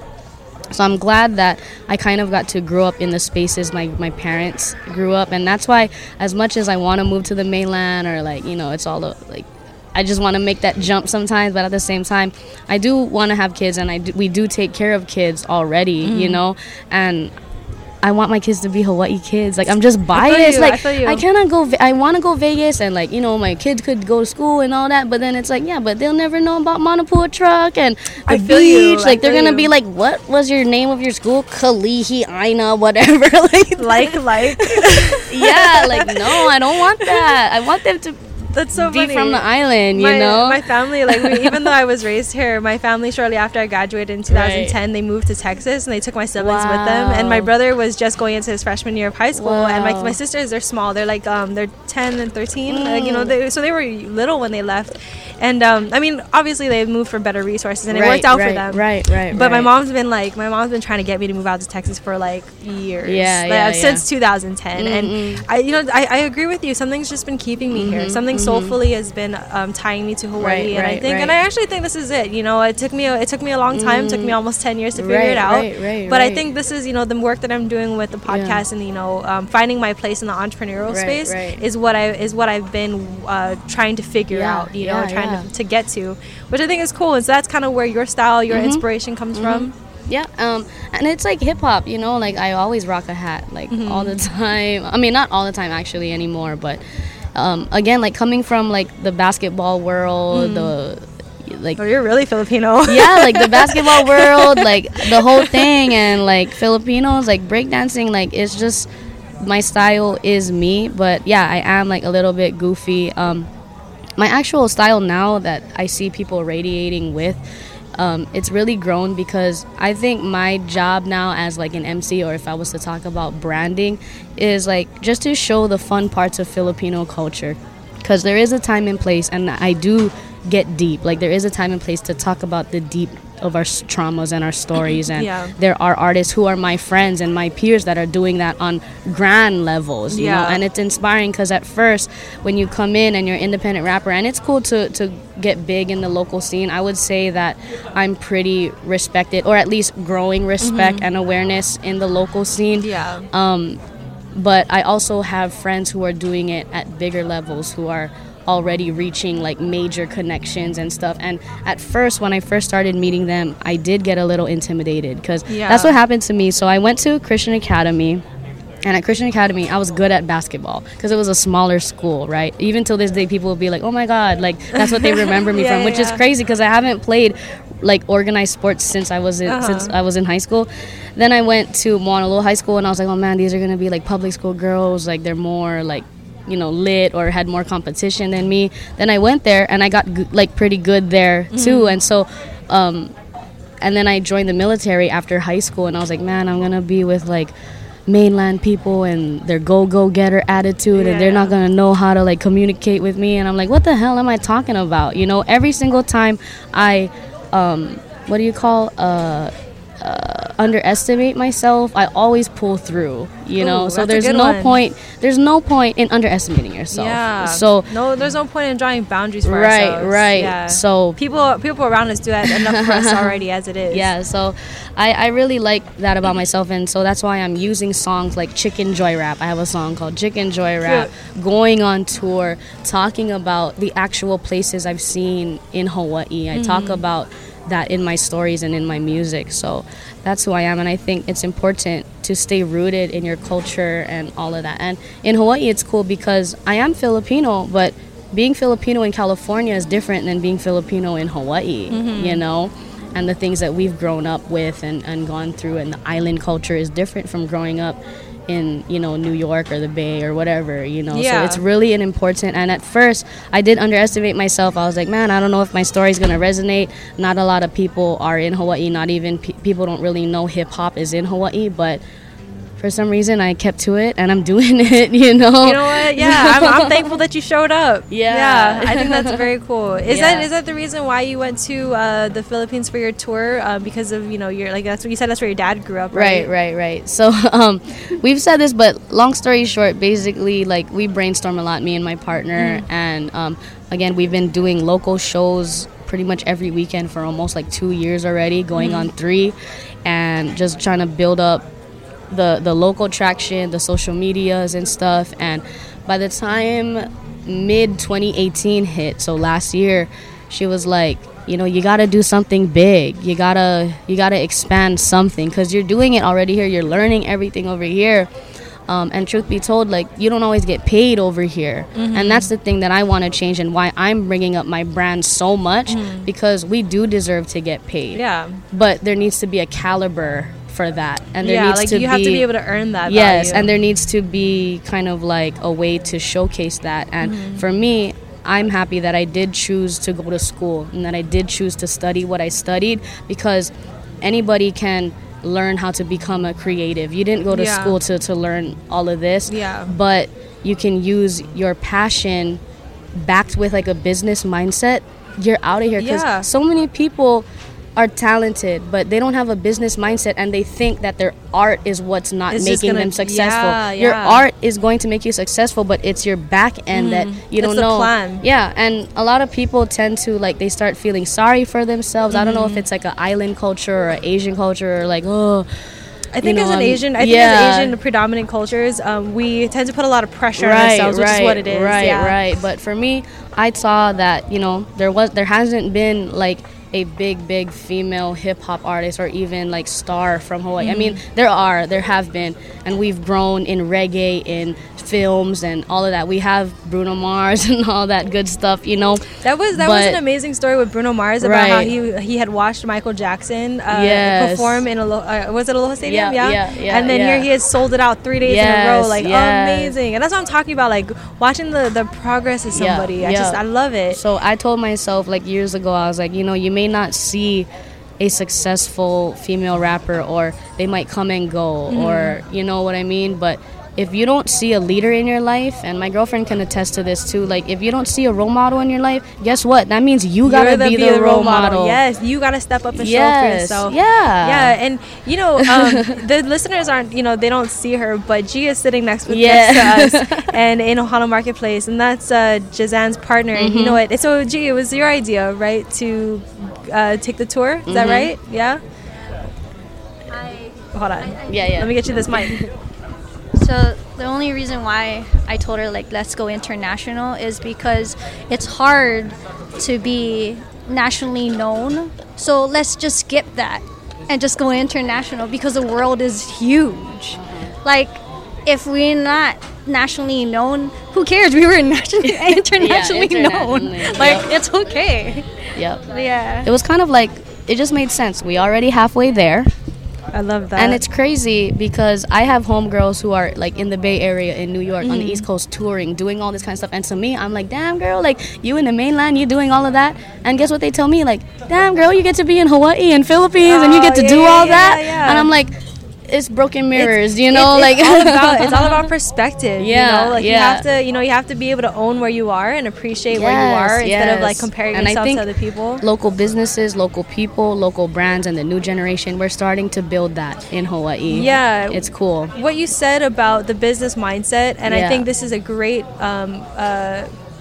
So I'm glad that I kind of got to grow up in the spaces my parents grew up. And that's why, as much as I want to move to the mainland or, like, you know, it's all, like... I just want to make that jump sometimes, but at the same time, I do want to have kids, and we do take care of kids already, you know, and I want my kids to be Hawaii kids. Like, I'm just biased. I cannot go. I want to go Vegas, and like, you know, my kids could go to school and all that. But then it's like, yeah, but they'll never know about Manapua truck and the beach. Like, they're gonna be like, what was your name of your school? Kalihi Aina, whatever. like. Yeah, like, no, I don't want that. I want them to. That's so funny. Be from the island, you know? My family, like, even though I was raised here, my family, shortly after I graduated in 2010, they moved to Texas, and they took my siblings with them. And my brother was just going into his freshman year of high school, and my sisters, they're small. They're, like, they're 10 and 13. Like, you know, so they were little when they left. And, I mean, obviously, they moved for better resources, and it worked out for them. But my mom's been trying to get me to move out to Texas for, like, years. Since 2010. And, I agree with you. Something's just been keeping me here. Something soulfully has been tying me to Hawaii, and I actually think this is it. You know, it took me a long time, took me almost 10 years to figure it out. I think this is, you know, the work that I'm doing with the podcast and, you know, finding my place in the entrepreneurial space is what I've been trying to figure out. You know, trying to get to, which I think is cool. And so that's kind of where your style, your inspiration comes from. Yeah, and it's like hip-hop, you know, like I always rock a hat, like all the time. I mean, not all the time actually anymore, but again, like coming from like the basketball world, you're really Filipino. Yeah, like the basketball world, like the whole thing, and like Filipinos, like breakdancing, like it's just my style is me. But yeah, I am like a little bit goofy. My actual style now that I see people radiating with, it's really grown because I think my job now as like an MC, or if I was to talk about branding, is like just to show the fun parts of Filipino culture, because there is a time and place, and I do get deep. Like there is a time and place to talk about the deep of our traumas and our stories, and there are artists who are my friends and my peers that are doing that on grand levels, you know, and it's inspiring because at first when you come in and you're an independent rapper, and it's cool to get big in the local scene, I would say that I'm pretty respected, or at least growing respect and awareness in the local scene. But I also have friends who are doing it at bigger levels, who are already reaching like major connections and stuff. And at first, when I first started meeting them, I did get a little intimidated because that's what happened to me. So I went to Christian Academy, and at Christian Academy I was good at basketball because it was a smaller school, right? Even till this day people will be like, oh my god, like that's what they remember me from, which is crazy because I haven't played like organized sports since I was in high school. Then I went to Moanalo High School, and I was like, oh man, these are gonna be like public school girls, like they're more like, you know, lit or had more competition than me. Then I went there and I got like pretty good there too. And so and then I joined the military after high school, and I was like, man, I'm gonna be with like mainland people and their go-getter attitude, and they're not gonna know how to like communicate with me, and I'm like, what the hell am I talking about? You know, every single time I underestimate myself, I always pull through, you know. So there's no point in underestimating yourself. Yeah. So no, there's no point in drawing boundaries for ourselves. Right. Yeah. So people around us do that enough for us already as it is. Yeah. So I really like that about myself, and so that's why I'm using songs like Chicken Joy Rap. I have a song called Chicken Joy Rap. Cute. Going on tour, talking about the actual places I've seen in Hawaii. I talk about that in my stories and in my music. So that's who I am, and I think it's important to stay rooted in your culture and all of that. And in Hawaii it's cool because I am Filipino, but being Filipino in California is different than being Filipino in Hawaii, you know, and the things that we've grown up with and gone through, and the island culture is different from growing up in, you know, New York or the Bay or whatever, you know. So it's really an important, and at first I did underestimate myself. I was like, man, I don't know if my story's gonna resonate. Not a lot of people are in Hawaii, not even people don't really know hip-hop is in Hawaii, but for some reason I kept to it and I'm doing it, you know. You know what, yeah, I'm thankful that you showed up. I think that's very cool. Is that the reason why you went to the Philippines for your tour, because of, you know, your, like, that's what you said, that's where your dad grew up, right? So we've said this, but long story short, basically, like, we brainstorm a lot, me and my partner, and again, we've been doing local shows pretty much every weekend for almost like 2 years already, going on 3, and just trying to build up the local traction, the social medias and stuff. And by the time mid 2018 hit, so last year, she was like, you know, you gotta do something big, you gotta expand something, because you're doing it already here, you're learning everything over here, and truth be told, like, you don't always get paid over here, and that's the thing that I want to change, and why I'm bringing up my brand so much, because we do deserve to get paid, but there needs to be a caliber for that, and there needs, like, to you be, have to be able to earn that value. And there needs to be kind of like a way to showcase that, and for me, I'm happy that I did choose to go to school and that I did choose to study what I studied, because anybody can learn how to become a creative. You didn't go to school to learn all of this, but you can use your passion backed with like a business mindset, you're out of here, because so many people are talented, but they don't have a business mindset, and they think that their art is what's not making them successful. Your art is going to make you successful, but it's your back end that you don't know. Plan. Yeah, and a lot of people tend to, like, they start feeling sorry for themselves. I don't know if it's like an island culture or an Asian culture, or like, oh, I think, you know, as an Asian, as Asian predominant cultures, we tend to put a lot of pressure on ourselves, which is what it is. Right. But for me, I saw that, you know, there hasn't been like a big female hip-hop artist or even like star from Hawaii. I mean, there have been, and we've grown in reggae, in films and all of that. We have Bruno Mars and all that good stuff, you know. That was an amazing story with Bruno Mars about how he had watched Michael Jackson perform in Aloha Stadium, and then here he has sold it out 3 days in a row, like, amazing. And that's what I'm talking about, like, watching the progress of somebody. I love it. So I told myself, like, years ago, I was like, you know, you may not see a successful female rapper, or they might come and go, or, you know what I mean, but if you don't see a leader in your life, and my girlfriend can attest to this too, like, if you don't see a role model in your life, guess what? That means you gotta be the role model. Yes, you gotta step up and show for yourself. Yeah, and, you know, the listeners aren't, you know, they don't see her, but G is sitting next to us, and in Ohana Marketplace, and that's Jehzan's partner, and you know what? So, G, it was your idea, right, to take the tour? Is that right? Yeah? Hold on. Let me get you this mic. So the only reason why I told her, like, let's go international is because it's hard to be nationally known. So let's just skip that and just go international, because the world is huge. Like, if we're not nationally known, who cares? We were internationally known. Like, it's okay. Yeah. It was kind of like, it just made sense. We already halfway there. I love that. And it's crazy because I have homegirls who are, like, in the Bay Area, in New York, on the East Coast, touring, doing all this kind of stuff. And to me, I'm like, damn, girl, like, you in the mainland, you doing all of that. And guess what they tell me? Like, damn, girl, you get to be in Hawaii and Philippines, and you get to do all that. And I'm like, it's broken mirrors, you know, it's like it's all about perspective. Yeah, you know, like you have to, you know, you have to be able to own where you are and appreciate where you are instead of like comparing yourself to other people. Local businesses, local people, local brands, and the new generation, we're starting to build that in Hawaii. Yeah, it's cool. What you said about the business mindset, and I think this is a great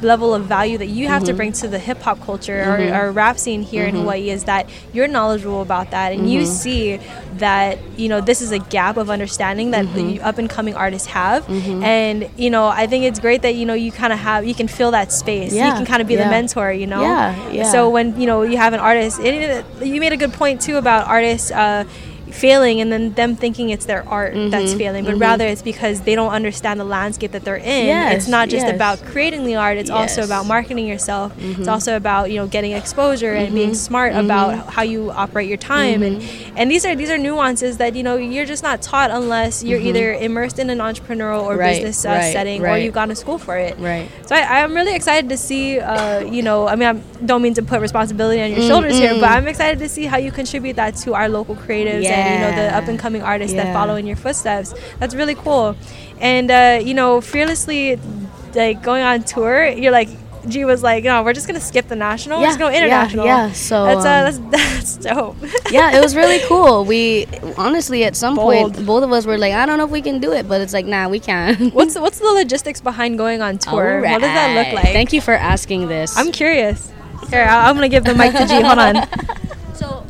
level of value that you have to bring to the hip-hop culture or rap scene here in Hawaii, is that you're knowledgeable about that and you see that, you know, this is a gap of understanding that the up-and-coming artists have, and, you know, I think it's great that, you know, you kind of have, you can fill that space, you can kind of be the mentor, you know. So when, you know, you have an artist, you made a good point too about artists failing and then them thinking it's their art that's failing, but rather it's because they don't understand the landscape that they're in. It's not just about creating the art, it's also about marketing yourself, it's also about, you know, getting exposure and being smart about how you operate your time, and these are nuances that, you know, you're just not taught unless you're either immersed in an entrepreneurial or business setting or you've gone to school for it. So I'm really excited to see you know, I mean, I don't mean to put responsibility on your shoulders here, but I'm excited to see how you contribute that to our local creatives and, you know, the up-and-coming artists that follow in your footsteps. That's really cool. And, you know, fearlessly, like, going on tour, you're like, G was like, no, we're just going to skip the national. We're just going to go international. So that's dope. Yeah, it was really cool. We honestly, at some point, both of us were like, I don't know if we can do it, but it's like, nah, we can. What's the logistics behind going on tour? Right. What does that look like? Thank you for asking this. I'm curious. Here, I'm going to give the mic to G. Hold on. So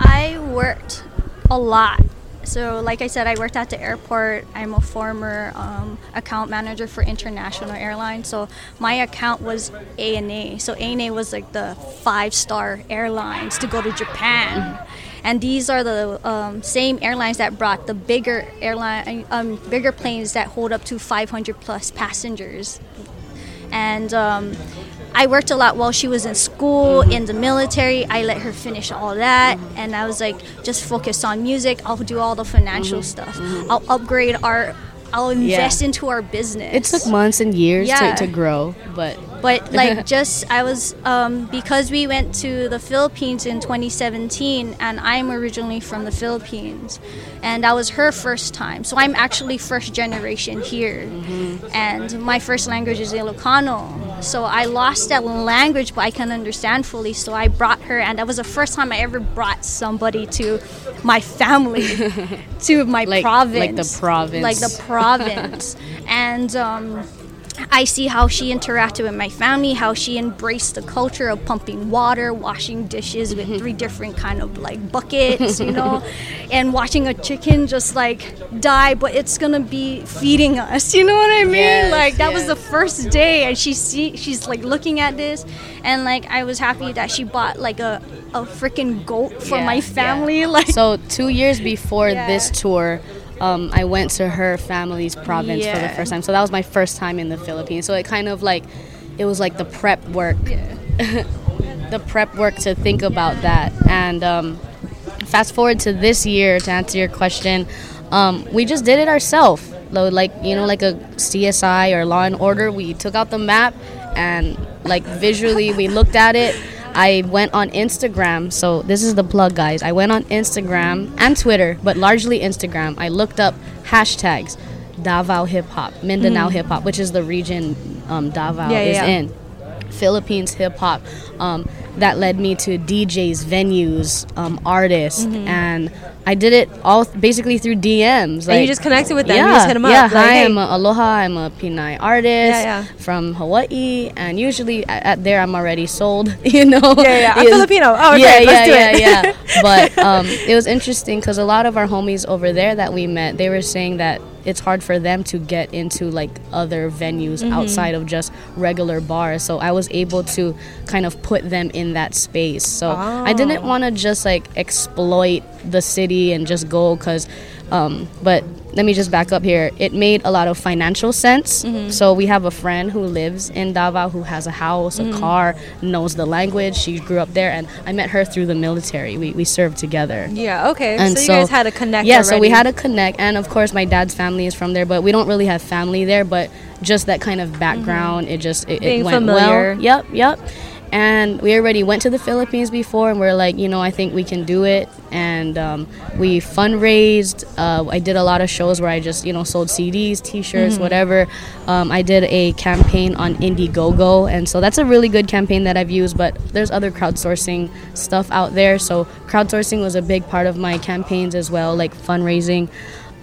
I worked a lot. So like I said, I worked at the airport. I'm a former account manager for international airlines. So my account was ANA. So ANA was like the 5-star airlines to go to Japan. And these are the same airlines that brought the bigger airline, bigger planes that hold up to 500 plus passengers. And I worked a lot while she was in school, in the military. I let her finish all that, and I was like, just focus on music. I'll do all the financial stuff. I'll upgrade our, I'll invest into our business. It took months and years to grow, but like just I was because we went to the Philippines in 2017, and I'm originally from the Philippines, and that was her first time. So I'm actually first generation here, and my first language is Ilocano. So I lost that language, but I can understand fully. So I brought her, and that was the first time I ever brought somebody to my family, to my province, like the province, and I see how she interacted with my family, how she embraced the culture of pumping water, washing dishes with 3 different kind of like buckets, you know, and watching a chicken just like die, but it's gonna be feeding us, you know what I mean? Yes, like that was the first day, and she's like looking at this, and like I was happy that she bought like a freaking goat for my family. Like, so 2 years before this tour, I went to her family's province for the first time. So that was my first time in the Philippines. So it kind of like, it was like the prep work, the prep work to think about that. And fast forward to this year, to answer your question, we just did it ourselves. Like, you know, like a CSI or Law and Order, we took out the map and like visually we looked at it. I went on Instagram, so this is the plug, guys. I went on Instagram and Twitter, but largely Instagram. I looked up hashtags, Davao Hip Hop, Mindanao Hip Hop, which is the region Davao is in, Philippines Hip Hop. That led me to DJs, venues, artists, and I did it all basically through DMs. Like, and you just connected with them, you just hit them up. Like, hi, I'm a Aloha, I'm a Pinay artist from Hawaii, and usually at there I'm already sold, you know. I'm Filipino. Oh, okay, let's do it. But it was interesting because a lot of our homies over there that we met, they were saying that it's hard for them to get into like other venues outside of just regular bars. So I was able to kind of put them in that space. So I didn't want to just like exploit the city and just go because, but let me just back up here. It made a lot of financial sense. So we have a friend who lives in Davao who has a house, a car, knows the language. She grew up there, and I met her through the military. We served together. Yeah, okay. And so you guys had a connect already. Yeah, so we had a connect. And, of course, my dad's family is from there, but we don't really have family there. But just that kind of background, it just went familiar. Well. Yep. And we already went to the Philippines before, and we're like, you know, I think we can do it. And we fundraised. I did a lot of shows where I just, you know, sold CDs, T-shirts, whatever. I did a campaign on Indiegogo, and so that's a really good campaign that I've used, but there's other crowdsourcing stuff out there. So crowdsourcing was a big part of my campaigns as well, like fundraising.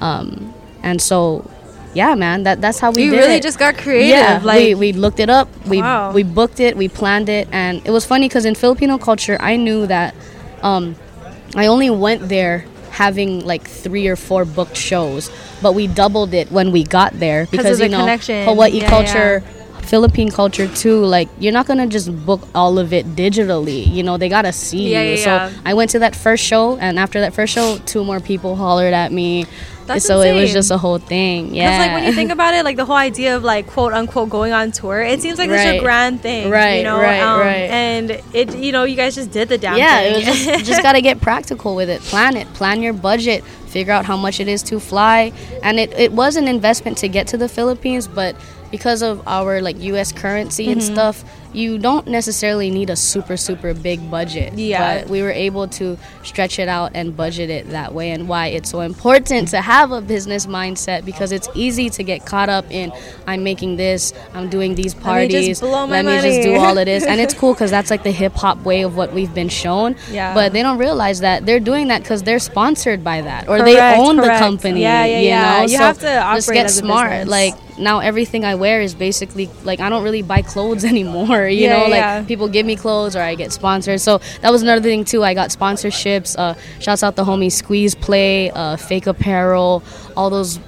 And so... yeah, man, that's how we did it. You really just got creative. Yeah, like, we looked it up, we booked it, we planned it, and it was funny because in Filipino culture, I knew that I only went there having like 3 or 4 booked shows, but we doubled it when we got there because, you know, Hawaii culture... yeah. Philippine culture too, like you're not gonna just book all of it digitally, you know, they gotta see you. I went to that first show, and after that first show 2 more people hollered at me. That's so insane. It was just a whole thing. Yeah, because like when you think about it, like the whole idea of like quote unquote going on tour, it seems like such a grand thing, you know, and it, you know, you guys just did the damn thing. It was just gotta get practical with it. Plan your budget, figure out how much it is to fly. And it was an investment to get to the Philippines, but because of our like US currency and stuff, you don't necessarily need a super big budget. Yeah, but we were able to stretch it out and budget it that way, and why it's so important to have a business mindset, because it's easy to get caught up in I'm making this, I'm doing these parties, let me just do all of this. And it's cool because that's like the hip-hop way of what we've been shown, but they don't realize that they're doing that because they're sponsored by that, or they own the company. You know, you have to operate, just get as smart business. Like now everything I wear is basically like, I don't really buy clothes anymore, you know, like people give me clothes or I get sponsored. So that was another thing too, I got sponsorships. Shouts out the homie Squeeze Play, Fake Apparel, all those,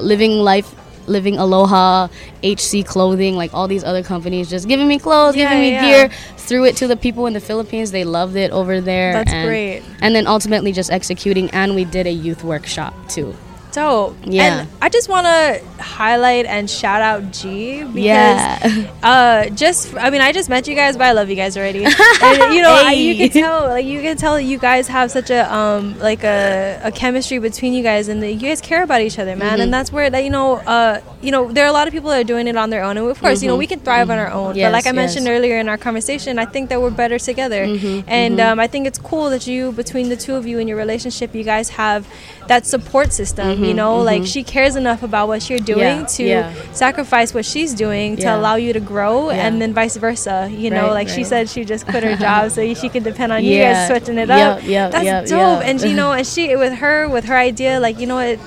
Living Life, Living Aloha, HC Clothing, like all these other companies just giving me clothes, giving me gear. Threw it to the people in the Philippines, they loved it over there. That's great. And then ultimately just executing, and we did a youth workshop too. Dope. Yeah. And I just want to highlight and shout out G, because I just met you guys, but I love you guys already. And, you know, you can tell you guys have such a chemistry between you guys, and that you guys care about each other, man. And that's where that, you know, there are a lot of people that are doing it on their own, and of course, you know, we can thrive on our own. Yes, but like I mentioned earlier in our conversation, I think that we're better together, and I think it's cool that you, between the two of you in your relationship, you guys have that support system. You know, like she cares enough about what you're doing to sacrifice what she's doing to allow you to grow, and then vice versa. You know, like she said, she just quit her job so she can depend on you guys switching it up. That's dope. And you know, and she with her idea, like, you know what,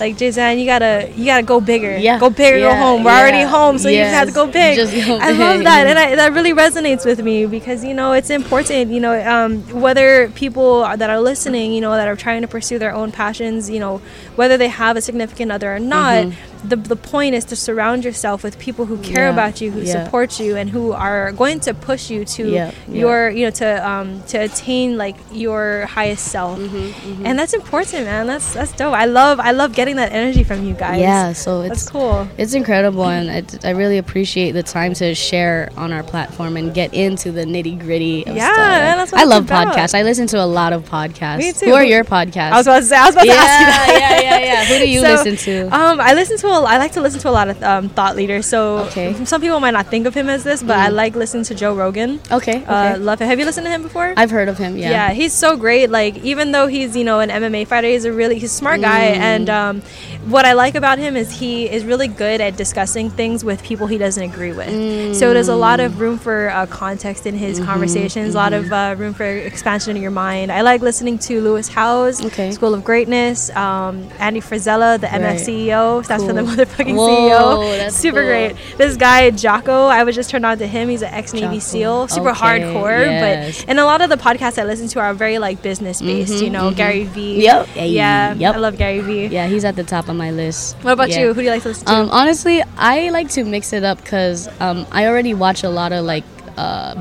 like, Jehzan, you gotta go bigger. Go bigger, go home. We're already home, so you just have to go big. I love that, and that really resonates with me, because, you know, it's important, you know, whether people that are listening, you know, that are trying to pursue their own passions, you know, whether they have a significant other or not, the point is to surround yourself with people who care about you, who support you, and who are going to push you to your, you know, to attain like your highest self. And that's important, man. That's dope. I love getting that energy from you guys. Yeah, so that's cool. It's incredible, and I really appreciate the time to share on our platform and get into the nitty-gritty of stuff. Yeah, that's what I love about podcasts. I listen to a lot of podcasts. Me too. Who are your podcasts? I was about to ask you that. Yeah. Who do you listen to? I like to listen to a lot of thought leaders. So some people might not think of him as this, but I like listening to Joe Rogan. Okay. Love him. Have you listened to him before? I've heard of him. Yeah. Yeah, he's so great. Like, even though he's, you know, an MMA fighter, he's a smart guy, and what I like about him is he is really good at discussing things with people he doesn't agree with. So there's a lot of room for context in his conversations, a lot of room for expansion in your mind. I like listening to Lewis Howes, School of Greatness, Andy Frisella, the MF CEO, stands for the motherfucking CEO. That's super great. This guy, Jocko, I was just turned on to him. He's an ex-Navy SEAL, super hardcore. But and a lot of the podcasts I listen to are very like business-based, you know, Gary Vee. I love Gary Vee. Yeah, he's at the top of my list. What about you? Who do you like to listen to? Honestly, I like to mix it up, because I already watch a lot of like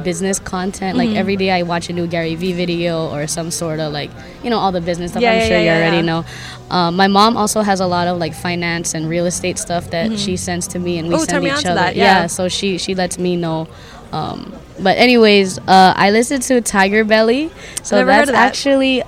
business content. Like every day I watch a new Gary Vee video or some sort of like, you know, all the business stuff. I'm sure you already know. My mom also has a lot of like finance and real estate stuff that she sends to me, and we send each other. So she lets me know But anyways, I listened to Tiger Belly. So never that's heard of that. Actually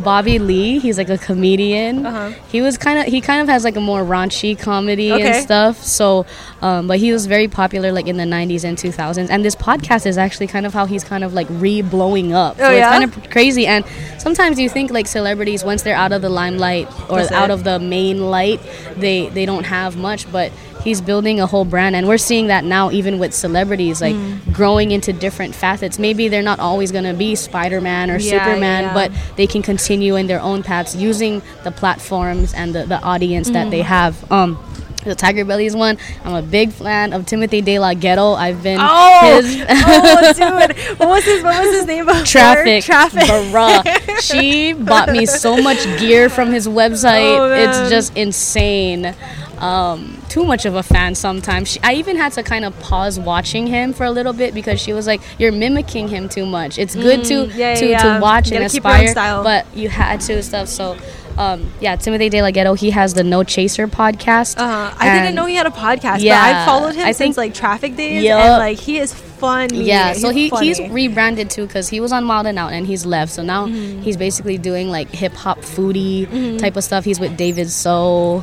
Bobby Lee. He's like a comedian. Uh-huh. He kind of has like a more raunchy comedy and stuff. So, but he was very popular like in the 90s and 2000s. And this podcast is actually kind of how he's kind of like re-blowing up. So it's kind of crazy. And sometimes you think like celebrities, once they're out of the limelight or out of the main light, they don't have much. But he's building a whole brand, and we're seeing that now even with celebrities, like growing into different facets. Maybe they're not always going to be Spider-Man or Superman, but they can continue in their own paths using the platforms and the audience that they have. The Tiger Belly is one. I'm a big fan of Timothy De La Ghetto. I've been his. Dude. What was his name? Traffic. Bruh. She bought me so much gear from his website. Oh, it's just insane. Too much of a fan sometimes. I even had to kind of pause watching him for a little bit because she was like, "You're mimicking him too much. It's good to watch and aspire, but you had to stuff." So. Timothy De La Ghetto, he has the No Chaser podcast. I didn't know he had a podcast, but I followed him since like Traffic days, and like he is funny. Yeah, so he's rebranded too because he was on Wild and Out and he's left. So now he's basically doing like hip hop foodie type of stuff. He's with David So,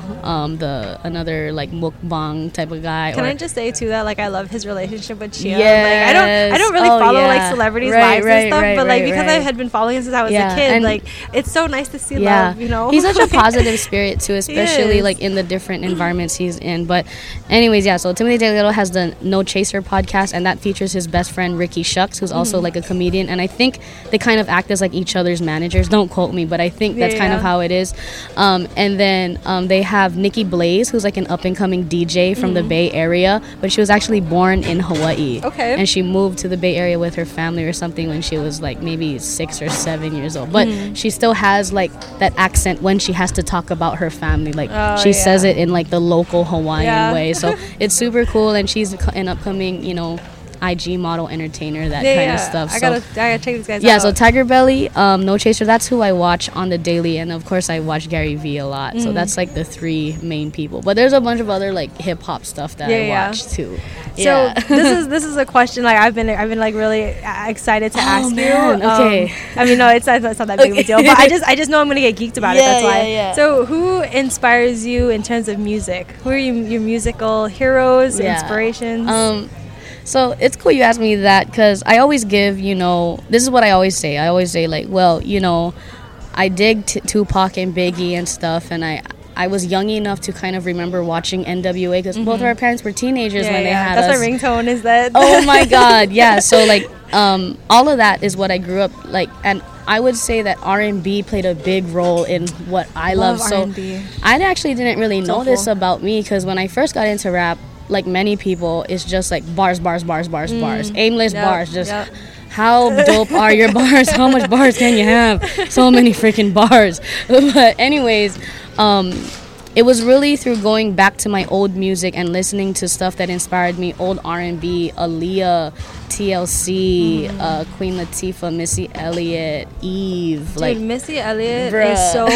the another like mukbang type of guy. Can I just say too that like I love his relationship with Chia. Yes. Like I don't really follow like celebrities' lives and stuff, but like because I had been following him since I was a kid, and like it's so nice to see love, you know. He's such a positive spirit too, especially like in the different environments he's in. But anyways, so Timothy De La Ghetto has the No Chaser podcast, and that features his best friend Ricky Shucks, who's also like a comedian, and I think they kind of act as like each other's managers. Don't quote me, but I think that's kind of how it is. And then they have Nikki Blaze, who's like an up and coming DJ from the Bay Area, but she was actually born in Hawaii, and she moved to the Bay Area with her family or something when she was like maybe 6 or 7 years old, but she still has like that accent when she has to talk about her family, like she says it in like the local Hawaiian way. So it's super cool, and she's an upcoming, you know, IG model, entertainer, that kind of stuff. I gotta check these guys out. So Tiger Belly, No Chaser, that's who I watch on the daily, and of course I watch Gary Vee a lot. So that's like the three main people, but there's a bunch of other like hip hop stuff that I watch too. So this is a question like I've been like really excited to ask you. Okay. I mean, no, it's not that big of a deal, but I just know I'm gonna get geeked about it. That's why. Yeah. So who inspires you in terms of music? Who are your musical heroes, inspirations? So it's cool you asked me that because I always give, you know, this is what I always say. I always say like, well, you know, I dig Tupac and Biggie and stuff, and I was young enough to kind of remember watching NWA because both of our parents were teenagers when they had us. That's our ringtone, is that? Oh my God, yeah. So like, all of that is what I grew up like, and I would say that R&B played a big role in what I love. So R&B. I actually didn't really know this about me because when I first got into rap, like many people, it's just like bars, aimless bars. Just how dope are your bars? How much bars can you have? So many freaking bars. But anyways, it was really through going back to my old music and listening to stuff that inspired me. Old R&B, Aaliyah, TLC, Queen Latifah, Missy Elliott, Eve. Dude, like Missy Elliott is so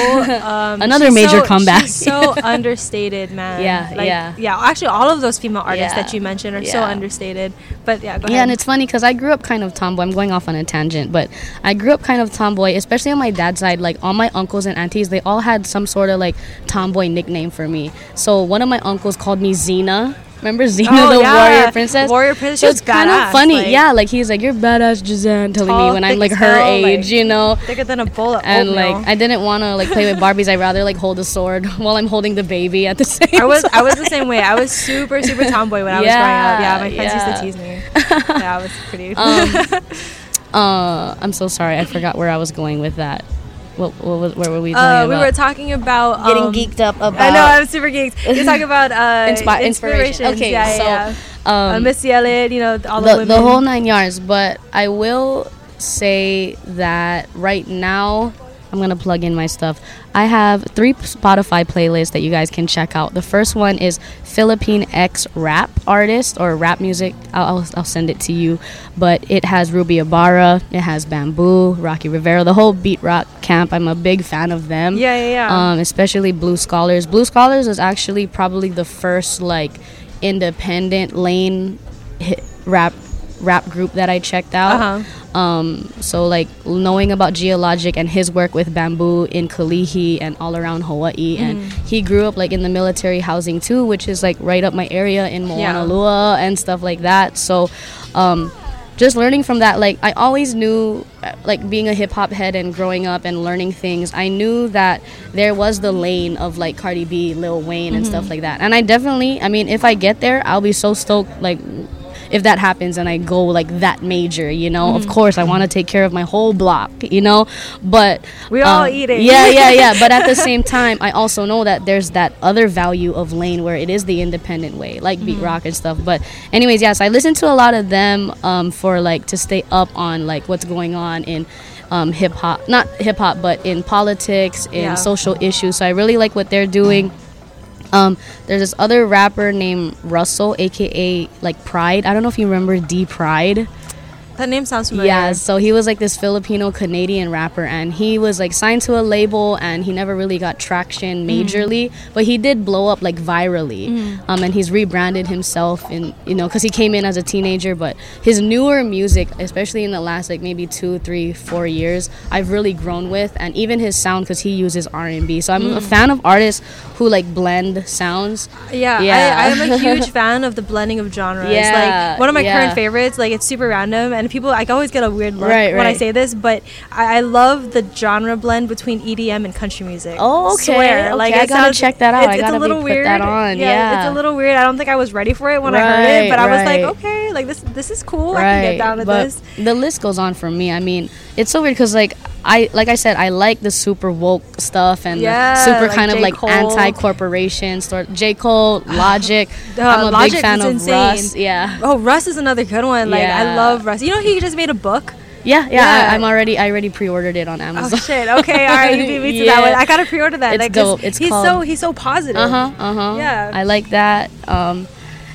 another major comeback. She's so understated, man. Actually, all of those female artists that you mentioned are so understated. But go ahead. Yeah, and it's funny because I grew up kind of tomboy. I'm going off on a tangent, but I grew up kind of tomboy, especially on my dad's side. Like all my uncles and aunties, they all had some sort of like tomboy nickname for me. So one of my uncles called me Xena. Remember Xena, Warrior Princess? Warrior Princess. So it's kind of funny. Like, he's like, "You're badass, Jehzan," telling me when I'm like her age, like, you know. Thicker than a bowl of oatmeal. And like, I didn't want to like play with Barbies. I'd rather like hold a sword while I'm holding the baby at the same time. I was the same way. I was super, super tomboy when I was growing up. Yeah, my friends used to tease me. I was pretty. I'm so sorry. I forgot where I was going with that. Where were we talking about? We were talking about... getting geeked up about... I know, I'm super geeked. You're talking about inspiration. Okay, Missy Elliott, you know, all the women. The whole nine yards, but I will say that right now... I'm going to plug in my stuff. I have 3 Spotify playlists that you guys can check out. The first one is Philippine X rap artist or rap music. I'll send it to you. But it has Ruby Ibarra. It has Bamboo, Rocky Rivera, the whole beat rock camp. I'm a big fan of them. Especially Blue Scholars. Blue Scholars is actually probably the first like independent lane rap rap group that I checked out. Uh-huh. So like knowing about Geologic and his work with bamboo in Kalihi and all around Hawaii, and he grew up like in the military housing too, which is like right up my area in Moanalua and stuff like that. So just learning from that, like I always knew, like being a hip hop head and growing up and learning things, I knew that there was the lane of like Cardi B, Lil Wayne, and stuff like that. And I definitely, I mean, if I get there, I'll be so stoked, like if that happens and I go like that major, you know. Of course I want to take care of my whole block, you know, but we all eat it. Yeah But at the same time, I also know that there's that other value of lane where it is the independent way, like beat rock and stuff. But anyways, yes, I listen to a lot of them for like to stay up on like what's going on in hip-hop, not hip-hop, but in politics, in social issues. So I really like what they're doing. There's this other rapper named Russell, aka like Pride. I don't know if you remember D Pride. That name sounds familiar. Yeah, so he was like this Filipino Canadian rapper, and he was like signed to a label, and he never really got traction majorly, but he did blow up like virally. And he's rebranded himself, in you know, because he came in as a teenager. But his newer music, especially in the last like maybe 2, 3, 4 years, I've really grown with, and even his sound, because he uses R&B. So I'm a fan of artists who like blend sounds. I'm a huge fan of the blending of genres. Like one of my current favorites, like it's super random, and people, I always get a weird look when I say this, but I love the genre blend between EDM and country music. Oh, okay. Swear. Like, I gotta check that out. I gotta put that on. Yeah, it's a little weird. I don't think I was ready for it when I heard it, but I was like, okay, like this is cool. I can get down to this. The list goes on for me. I mean, it's so weird because like I said, I like the super woke stuff and the super like kind of like anti-corporation stuff. J. Cole, Logic. I'm a Logic big fan of insane. Russ. Yeah. Oh, Russ is another good one. Like I love Russ. You know, he just made a book. Yeah. I already pre-ordered it on Amazon. Oh shit. Okay. All right. You beat me to that one. I gotta pre-order that. It's like, dope. It's he's called. He's so positive. Yeah. I like that.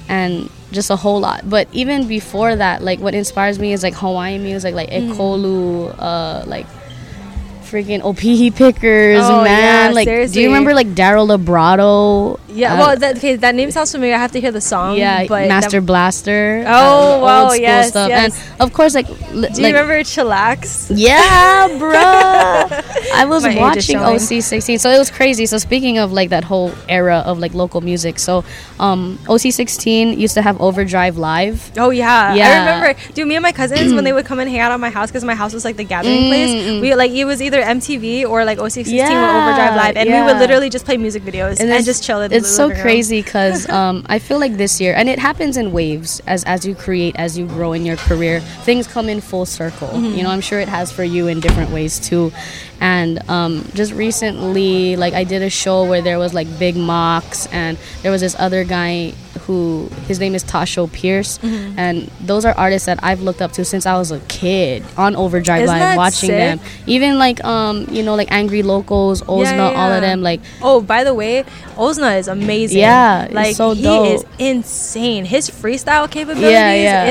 And just a whole lot. But even before that, like what inspires me is like Hawaiian music, like Ekolu, like freaking Opihi Pickers, like seriously. Do you remember like Daryl Labrado? That name sounds familiar. I have to hear the song. But Master Blaster. Yes, stuff. Yes. And of course, like do you remember Chillax? Bruh. I was watching OC16, so it was crazy. So speaking of like that whole era of like local music, so OC16 used to have Overdrive Live. I remember, dude, me and my cousins when they would come and hang out at my house, because my house was like the gathering place, we like, it was either MTV or like OC16 or Overdrive Live, and we would literally just play music videos and just chill. It's so crazy because I feel like this year, and it happens in waves, as you create, as you grow in your career, things come in full circle. You know, I'm sure it has for you in different ways too. And just recently, like I did a show where there was like Big Mox, and there was this other guy who, his name is Tasho Pierce, and those are artists that I've looked up to since I was a kid on Overdrive Live, watching them. Even like you know, like Angry Locals, Ozna, all of them. Like, oh, by the way, Ozna is amazing. Yeah, like it's so dope. He is insane. His freestyle capabilities.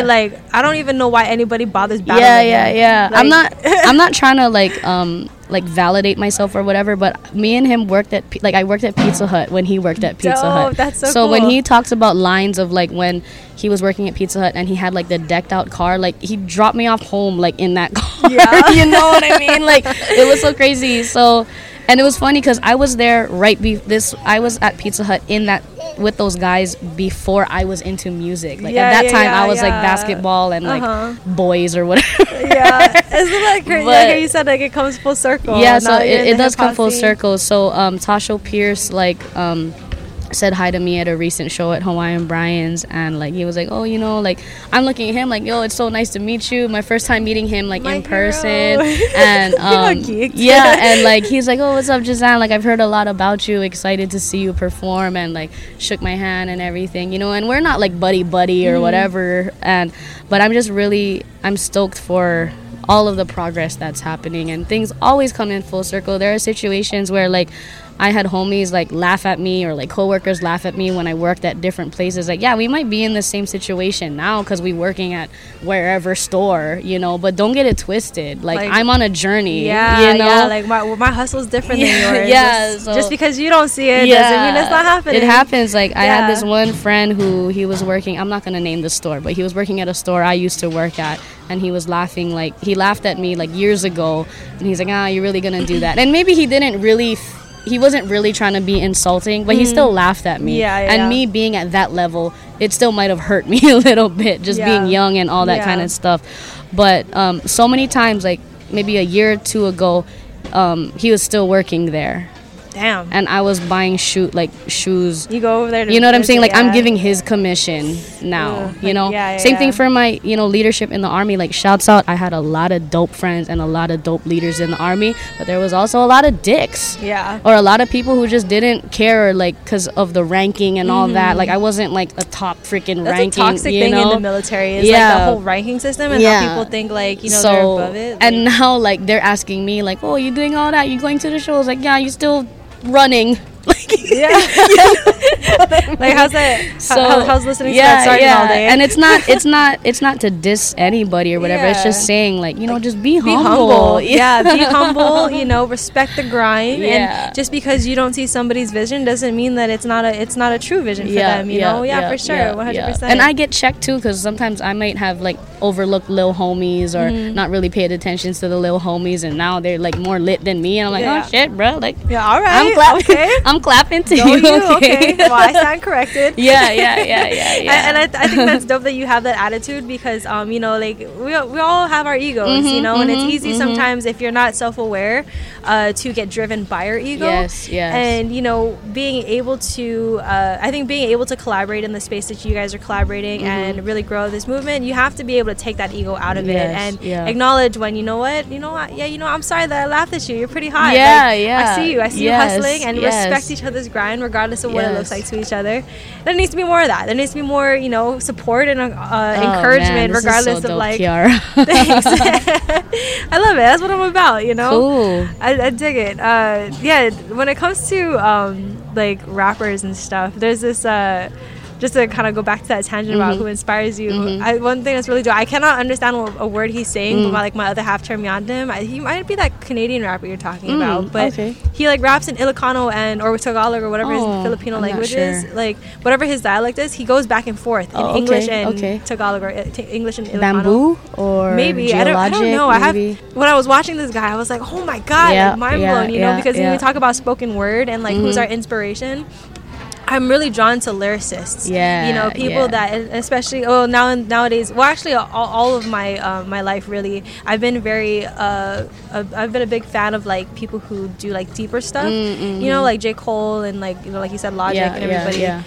It, like, I don't even know why anybody bothers battling. Like, I'm not trying to like validate myself or whatever, but me and him worked at I worked at Pizza Hut when he worked at Pizza Hut. That's so cool. When he talks about lines of like when he was working at Pizza Hut and he had like the decked out car, like he dropped me off home like in that car. You know what I mean? Like, it was so crazy. So, and it was funny because I was there I was at Pizza Hut in that with those guys before I was into music. Like, at that time, I was like basketball and like boys or whatever. Isn't that crazy? Like you said, like it comes full circle. Yeah, so it does come full circle. So Tasho Pierce, like, said hi to me at a recent show at Hawaiian Brian's, and like he was like, oh, you know, like I'm looking at him like, yo, it's so nice to meet you. My first time meeting him like in person. And and like he's like, oh, what's up, Jehzan? Like, I've heard a lot about you, excited to see you perform, and like shook my hand and everything, you know. And we're not like buddy or whatever, and but I'm just really stoked for all of the progress that's happening, and things always come in full circle. There are situations where, like, I had homies, like, laugh at me, or, like, coworkers laugh at me when I worked at different places. Like, yeah, we might be in the same situation now because we're working at wherever store, you know, but don't get it twisted. Like I'm on a journey, yeah, you know? Yeah, like, my hustle is different than yours. Yeah, so, just because you don't see it doesn't mean it's not happening. It happens. Like, I had this one friend who he was working, I'm not going to name the store, but he was working at a store I used to work at, and he was laughing, like, he laughed at me, like, years ago, and he's like, you're really going to do that? And maybe he didn't really... he wasn't really trying to be insulting, but he still laughed at me. And me being at that level, it still might have hurt me a little bit, just being young and all that kind of stuff. But so many times, like, maybe a year or two ago, he was still working there. Damn. And I was buying shoes. You go over there to, you know what I'm saying? Like, I'm giving his commission now, you know? Same thing for my, you know, leadership in the Army. Like, shouts out, I had a lot of dope friends and a lot of dope leaders in the Army, but there was also a lot of dicks. Yeah. Or a lot of people who just didn't care, like, because of the ranking and all that. Like, I wasn't, like, a top freaking ranking, a toxic thing in the military. It's, like, the whole ranking system and how people think, like, you know, so, they're above it. Like, and now, like, they're asking me, like, oh, you're doing all that? You're going to the shows? Like, yeah, you still... running, like, like, how's that? So how's listening to that starting all day? And it's not to diss anybody or whatever. It's just saying, like, you know, like, just be humble. Be humble. You know, respect the grind. And just because you don't see somebody's vision doesn't mean that it's not a true vision for them. You know, for sure, 100%. And I get checked too, because sometimes I might have, like, overlooked little homies or not really paid attention to the little homies, and now they're, like, more lit than me, and I'm like, oh shit, bro, like, all right, I'm clapping to you, okay. Well, I stand corrected. Yeah. And I think that's dope that you have that attitude, because you know, like, we all have our egos, you know, and it's easy sometimes, if you're not self-aware, to get driven by your ego. Yes. And, you know, being able to I think being able to collaborate in the space that you guys are collaborating and really grow this movement, you have to be able to take that ego out of it and acknowledge when, I'm sorry that I laughed at you, you're pretty hot, I see you hustling, and respect each other's grind regardless of what it looks like to each other. There needs to be more of that. There needs to be more, you know, support and encouragement, man, regardless of, like, thanks. I love it. That's what I'm about, you know. Cool. I dig it. When it comes to like, rappers and stuff, there's this just to kind of go back to that tangent about who inspires you, one thing that's really dope, I cannot understand a word he's saying, but my other half term Yandim, he might be that Canadian rapper you're talking about, but he, like, raps in Ilocano or Tagalog or whatever his Filipino language is, like, whatever his dialect is, he goes back and forth in English and Tagalog, or English and Ilocano. Bamboo or maybe geologic, I don't know. Maybe. When I was watching this guy, I was like, oh my god, like, mind blown, you know, because when we talk about spoken word and, like, who's our inspiration, I'm really drawn to lyricists. Yeah, you know, people that, especially nowadays. Well, actually, all of my my life, really, I've been very I've been a big fan of, like, people who do, like, deeper stuff. You know, like J. Cole and, like, you know, like you said, Logic and everybody.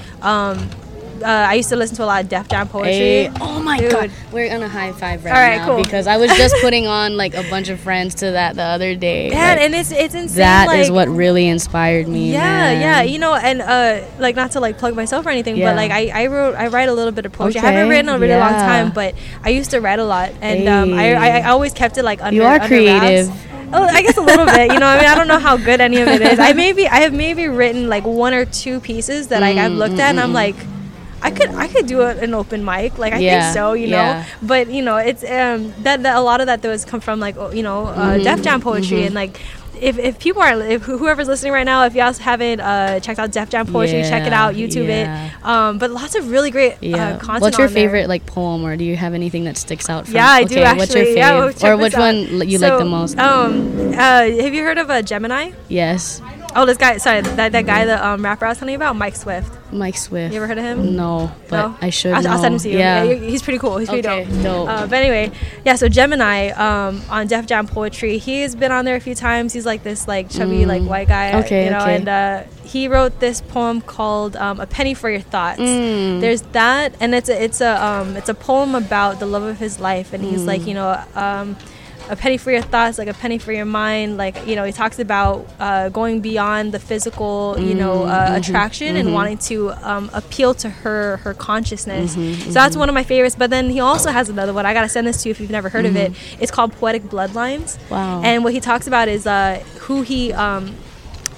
I used to listen to a lot of Def Jam poetry. Oh my god, we're on a high five right now, cool. Because I was just putting on, like, a bunch of friends to that the other day. Yeah, like, and it's insane. That, like, is what really inspired me. Yeah, man. You know, and like, not to, like, plug myself or anything, but, like, I write a little bit of poetry. Okay. I haven't written in a really long time, but I used to write a lot, and I always kept it, like, under. You are creative. Wraps. I guess a little bit, you know. I mean, I don't know how good any of it is. I have maybe written, like, one or two pieces that, like, I've looked at, and I'm like, I could do an open mic, like, I think so, you know. But, you know, it's that a lot of that does come from, like, you know, Def Jam poetry, and, like, if people are, whoever's listening right now, if y'all haven't checked out Def Jam poetry, check it out, YouTube it. But lots of really great content. What's your favorite like, poem, or do you have anything that sticks out? From? Yeah, I do actually. What's your favorite, or which one you like the most? Have you heard of Gemini? Yes. Oh, this guy, sorry, that guy, the rapper I was telling you about, Mike Swift. You ever heard of him? No, but no? I should know. I'll send him to you. Yeah. He's pretty cool. He's pretty dope. But anyway, so Gemini on Def Jam Poetry, he's been on there a few times. He's, like, this, like, chubby, like, white guy, you know, and he wrote this poem called "A Penny for Your Thoughts." There's that, and it's a poem about the love of his life, and he's like, you know, a penny for your thoughts, like a penny for your mind. Like, you know, he talks about going beyond the physical, you know, attraction and wanting to appeal to her consciousness. So that's one of my favorites. But then he also has another one. I got to send this to you if you've never heard of it. It's called Poetic Bloodlines. Wow. And what he talks about is who he...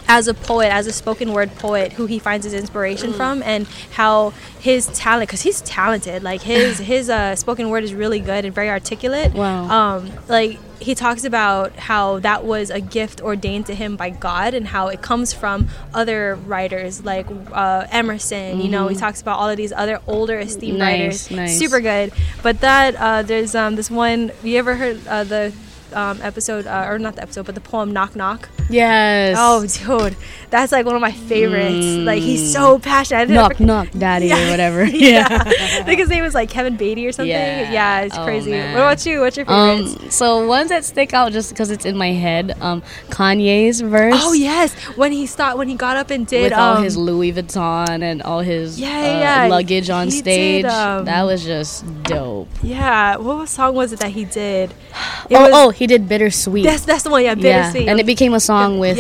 as a poet, as a spoken word poet, who he finds his inspiration from, and how his talent, because he's talented, like his spoken word is really good and very articulate. Wow. Like, he talks about how that was a gift ordained to him by God, and how it comes from other writers like Emerson. You know, he talks about all of these other older esteemed writers. Nice. Super good. But that there's this one. You ever heard the episode or not the episode, but the poem Knock Knock? Yes. Oh, dude, that's like one of my favorites. Like, he's so passionate. Knock knock, daddy, or whatever. I think his name was like Kevin Beatty or something. Yeah, it's crazy, man. What about you? What's your favorites? So ones that stick out just because it's in my head, Kanye's verse. Oh yes, when he got up and did with all his Louis Vuitton and all his luggage on stage. That was just dope. Yeah, what song was it that he did? He did Bittersweet. That's the one. Yeah, Bittersweet. Yeah. And it became a song with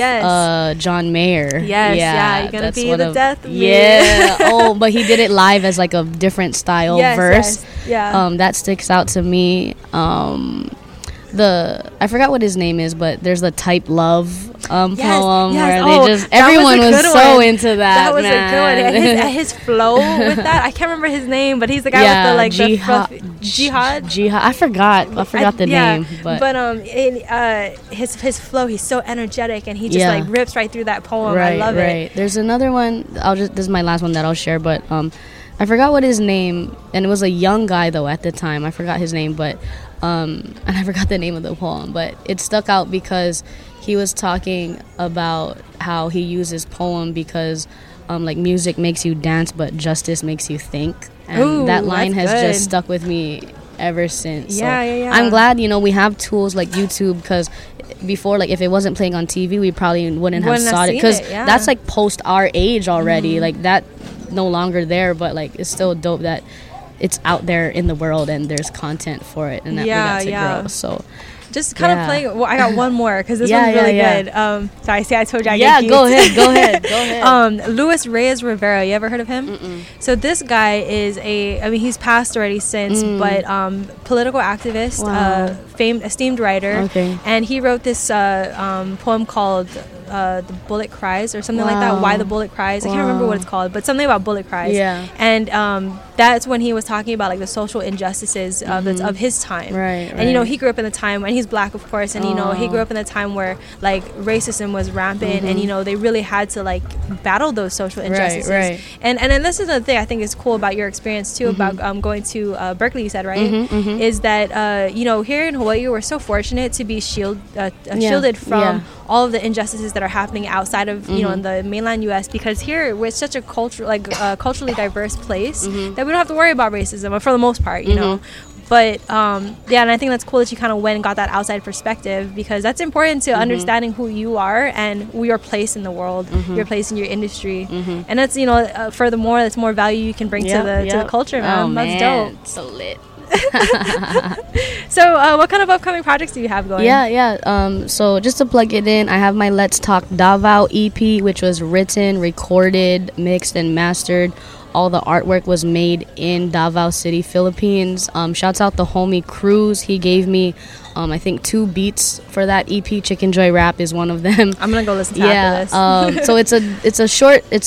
John Mayer. Yes, yeah. You're gonna be the death of me. Yeah. But he did it live as like a different style verse. Yes, yeah. That sticks out to me. I forgot what his name is, but there's the Type Love poem where they just everyone was so into that. That was a good one. His flow with that. I can't remember his name, but he's the guy with the Jihad. Jihad. I forgot the name. But his flow. He's so energetic, and he just like rips right through that poem. Right, I love it. There's another one. This is my last one that I'll share, but I forgot what his name, and it was a young guy though at the time. I forgot his name, but. And I forgot the name of the poem, but it stuck out because he was talking about how he uses poem because like music makes you dance, but justice makes you think. And that line has just stuck with me ever since. Yeah. I'm glad, you know, we have tools like YouTube, because before, like, if it wasn't playing on TV, we probably wouldn't have saw it, because that's like post our age already. Like, that no longer there, but like it's still dope that it's out there in the world and there's content for it, and that we got to grow. So just kind of playing. Well, I got one more because this one's really good. Sorry, see, I told you. Go ahead. Luis Reyes Rivera. You ever heard of him? Mm-mm. So this guy is he's passed already since, but political activist, famed, esteemed writer, and he wrote this poem called. The Bullet Cries or something like that. Why the Bullet Cries? I can't remember what it's called, but something about Bullet Cries. Yeah. And that's when he was talking about like the social injustices of his time. Right. And you know, he grew up in the time, and he's black, of course. And you know, he grew up in the time where like racism was rampant, and you know, they really had to like battle those social injustices. Right. And then this is the thing I think is cool about your experience too, about going to Berkeley. You said right is that you know, here in Hawaii we're so fortunate to be shielded from all of the injustices that are happening outside of you know, in the mainland U.S. because here we're such a culturally diverse place that we don't have to worry about racism for the most part, you know. But and I think that's cool that you kind of went and got that outside perspective, because that's important to understanding who you are and your place in the world, your place in your industry, and that's, you know, furthermore, that's more value you can bring to the culture, man. Oh, that's man. Dope. So lit. So what kind of upcoming projects do you have going? So just to plug it in, I have my Let's Talk Davao EP, which was written, recorded, mixed and mastered. All the artwork was made in Davao City, Philippines. Shouts out the homie Cruz. He gave me I think 2 beats for that EP. Chicken Joy Rap is one of them. I'm gonna go listen to after this. So it's a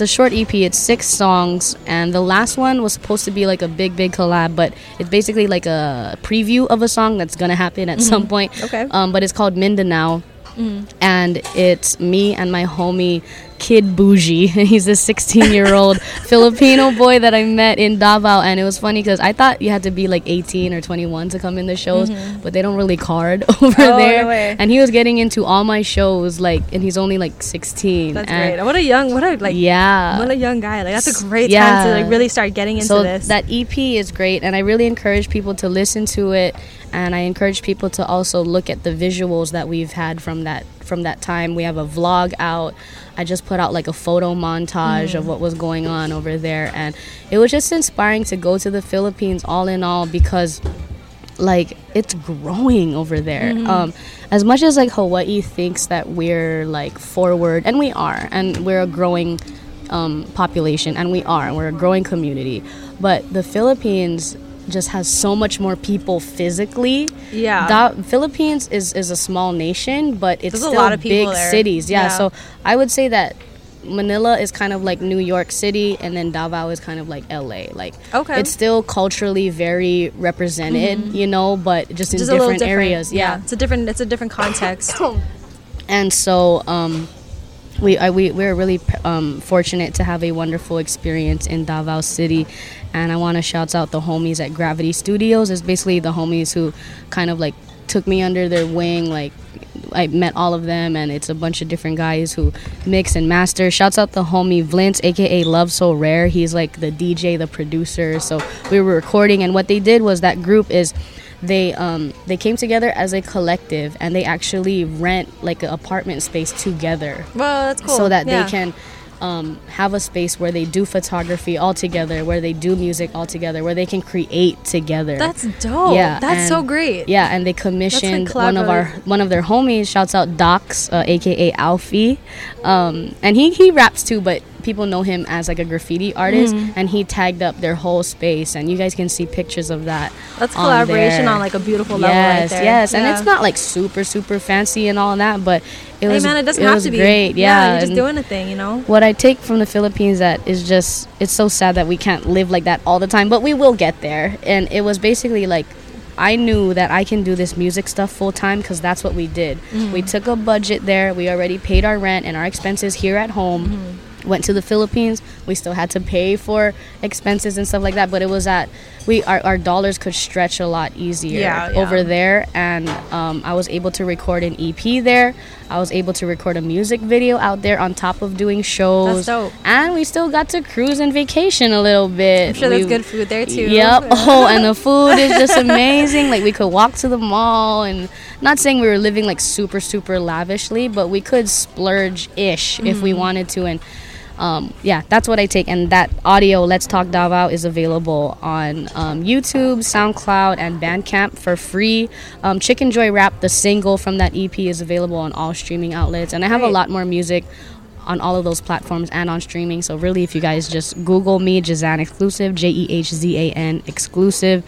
short EP. It's 6 songs, and the last one was supposed to be like a big collab, but it's basically like a preview of a song that's gonna happen at some point. Okay. But it's called Mindanao. And it's me and my homie Kid Bougie. He's this 16-year-old Filipino boy that I met in Davao, and it was funny because I thought you had to be like 18 or 21 to come in the shows, but they don't really card over there. No way. And he was getting into all my shows, like, and he's only like 16. That's great. What a young guy. Like, that's a great time to like really start getting into this. That EP is great, and I really encourage people to listen to it. And I encourage people to also look at the visuals that we've had from that time. We have a vlog out. I just put out like a photo montage of what was going on over there. And it was just inspiring to go to the Philippines all in all, because like it's growing over there. Mm-hmm. As much as like Hawaii thinks that we're like forward, and we are, and we're a growing population, and we are, and we're a growing community, but the Philippines just has so much more people physically. Yeah, that Philippines is a small nation, but it's still a lot of big there. Cities. Yeah, yeah, so I would say that Manila is kind of like New York City, and then Davao is kind of like LA. Like, okay, it's still culturally very represented, mm-hmm. you know, but just in different areas. Yeah. Yeah, it's a different context. And so we're really fortunate to have a wonderful experience in Davao City. And I want to shout out the homies at Gravity Studios. It's basically the homies who kind of like took me under their wing. Like, I met all of them, and it's a bunch of different guys who mix and master. Shouts out the homie Vlintz, aka Love So Rare. He's like the DJ, the producer. So we were recording, and what they did was that group is they came together as a collective, and they actually rent like an apartment space together. Well, that's cool. So that they can have a space where they do photography all together, where they do music all together, where they can create together. That's dope. Yeah, that's so great. Yeah, and they commissioned one of their homies. Shouts out Docs, aka Alfie, and he raps too, but people know him as like a graffiti artist, mm-hmm. and he tagged up their whole space, and you guys can see pictures of that. That's collaboration on like a beautiful level, right there. Yes, yeah. And it's not like super super fancy and all that, but it was. Hey man, it doesn't have to be great. Yeah, you're just doing a thing, you know. What I take from the Philippines that is just, it's so sad that we can't live like that all the time, but we will get there. And it was basically like, I knew that I can do this music stuff full time because that's what we did. Mm-hmm. We took a budget there. We already paid our rent and our expenses here at home. Mm-hmm. Went to the Philippines. We still had to pay for expenses and stuff like that, but it was that our dollars could stretch a lot easier over there. And I was able to record an EP there. I was able to record a music video out there on top of doing shows. That's dope. And we still got to cruise and vacation a little bit. I'm sure there's good food there too. Yep. Oh, and the food is just amazing. Like, we could walk to the mall, and not saying we were living like super super lavishly, but we could splurge ish mm-hmm. if we wanted to. And that's what I take. And that audio, Let's Talk Davao, is available on YouTube, SoundCloud, and Bandcamp for free. Chicken Joy Rap, the single from that EP, is available on all streaming outlets. And I have a lot more music on all of those platforms and on streaming. So really, if you guys just Google me, Jehzan Exclusive, Jehzan Exclusive,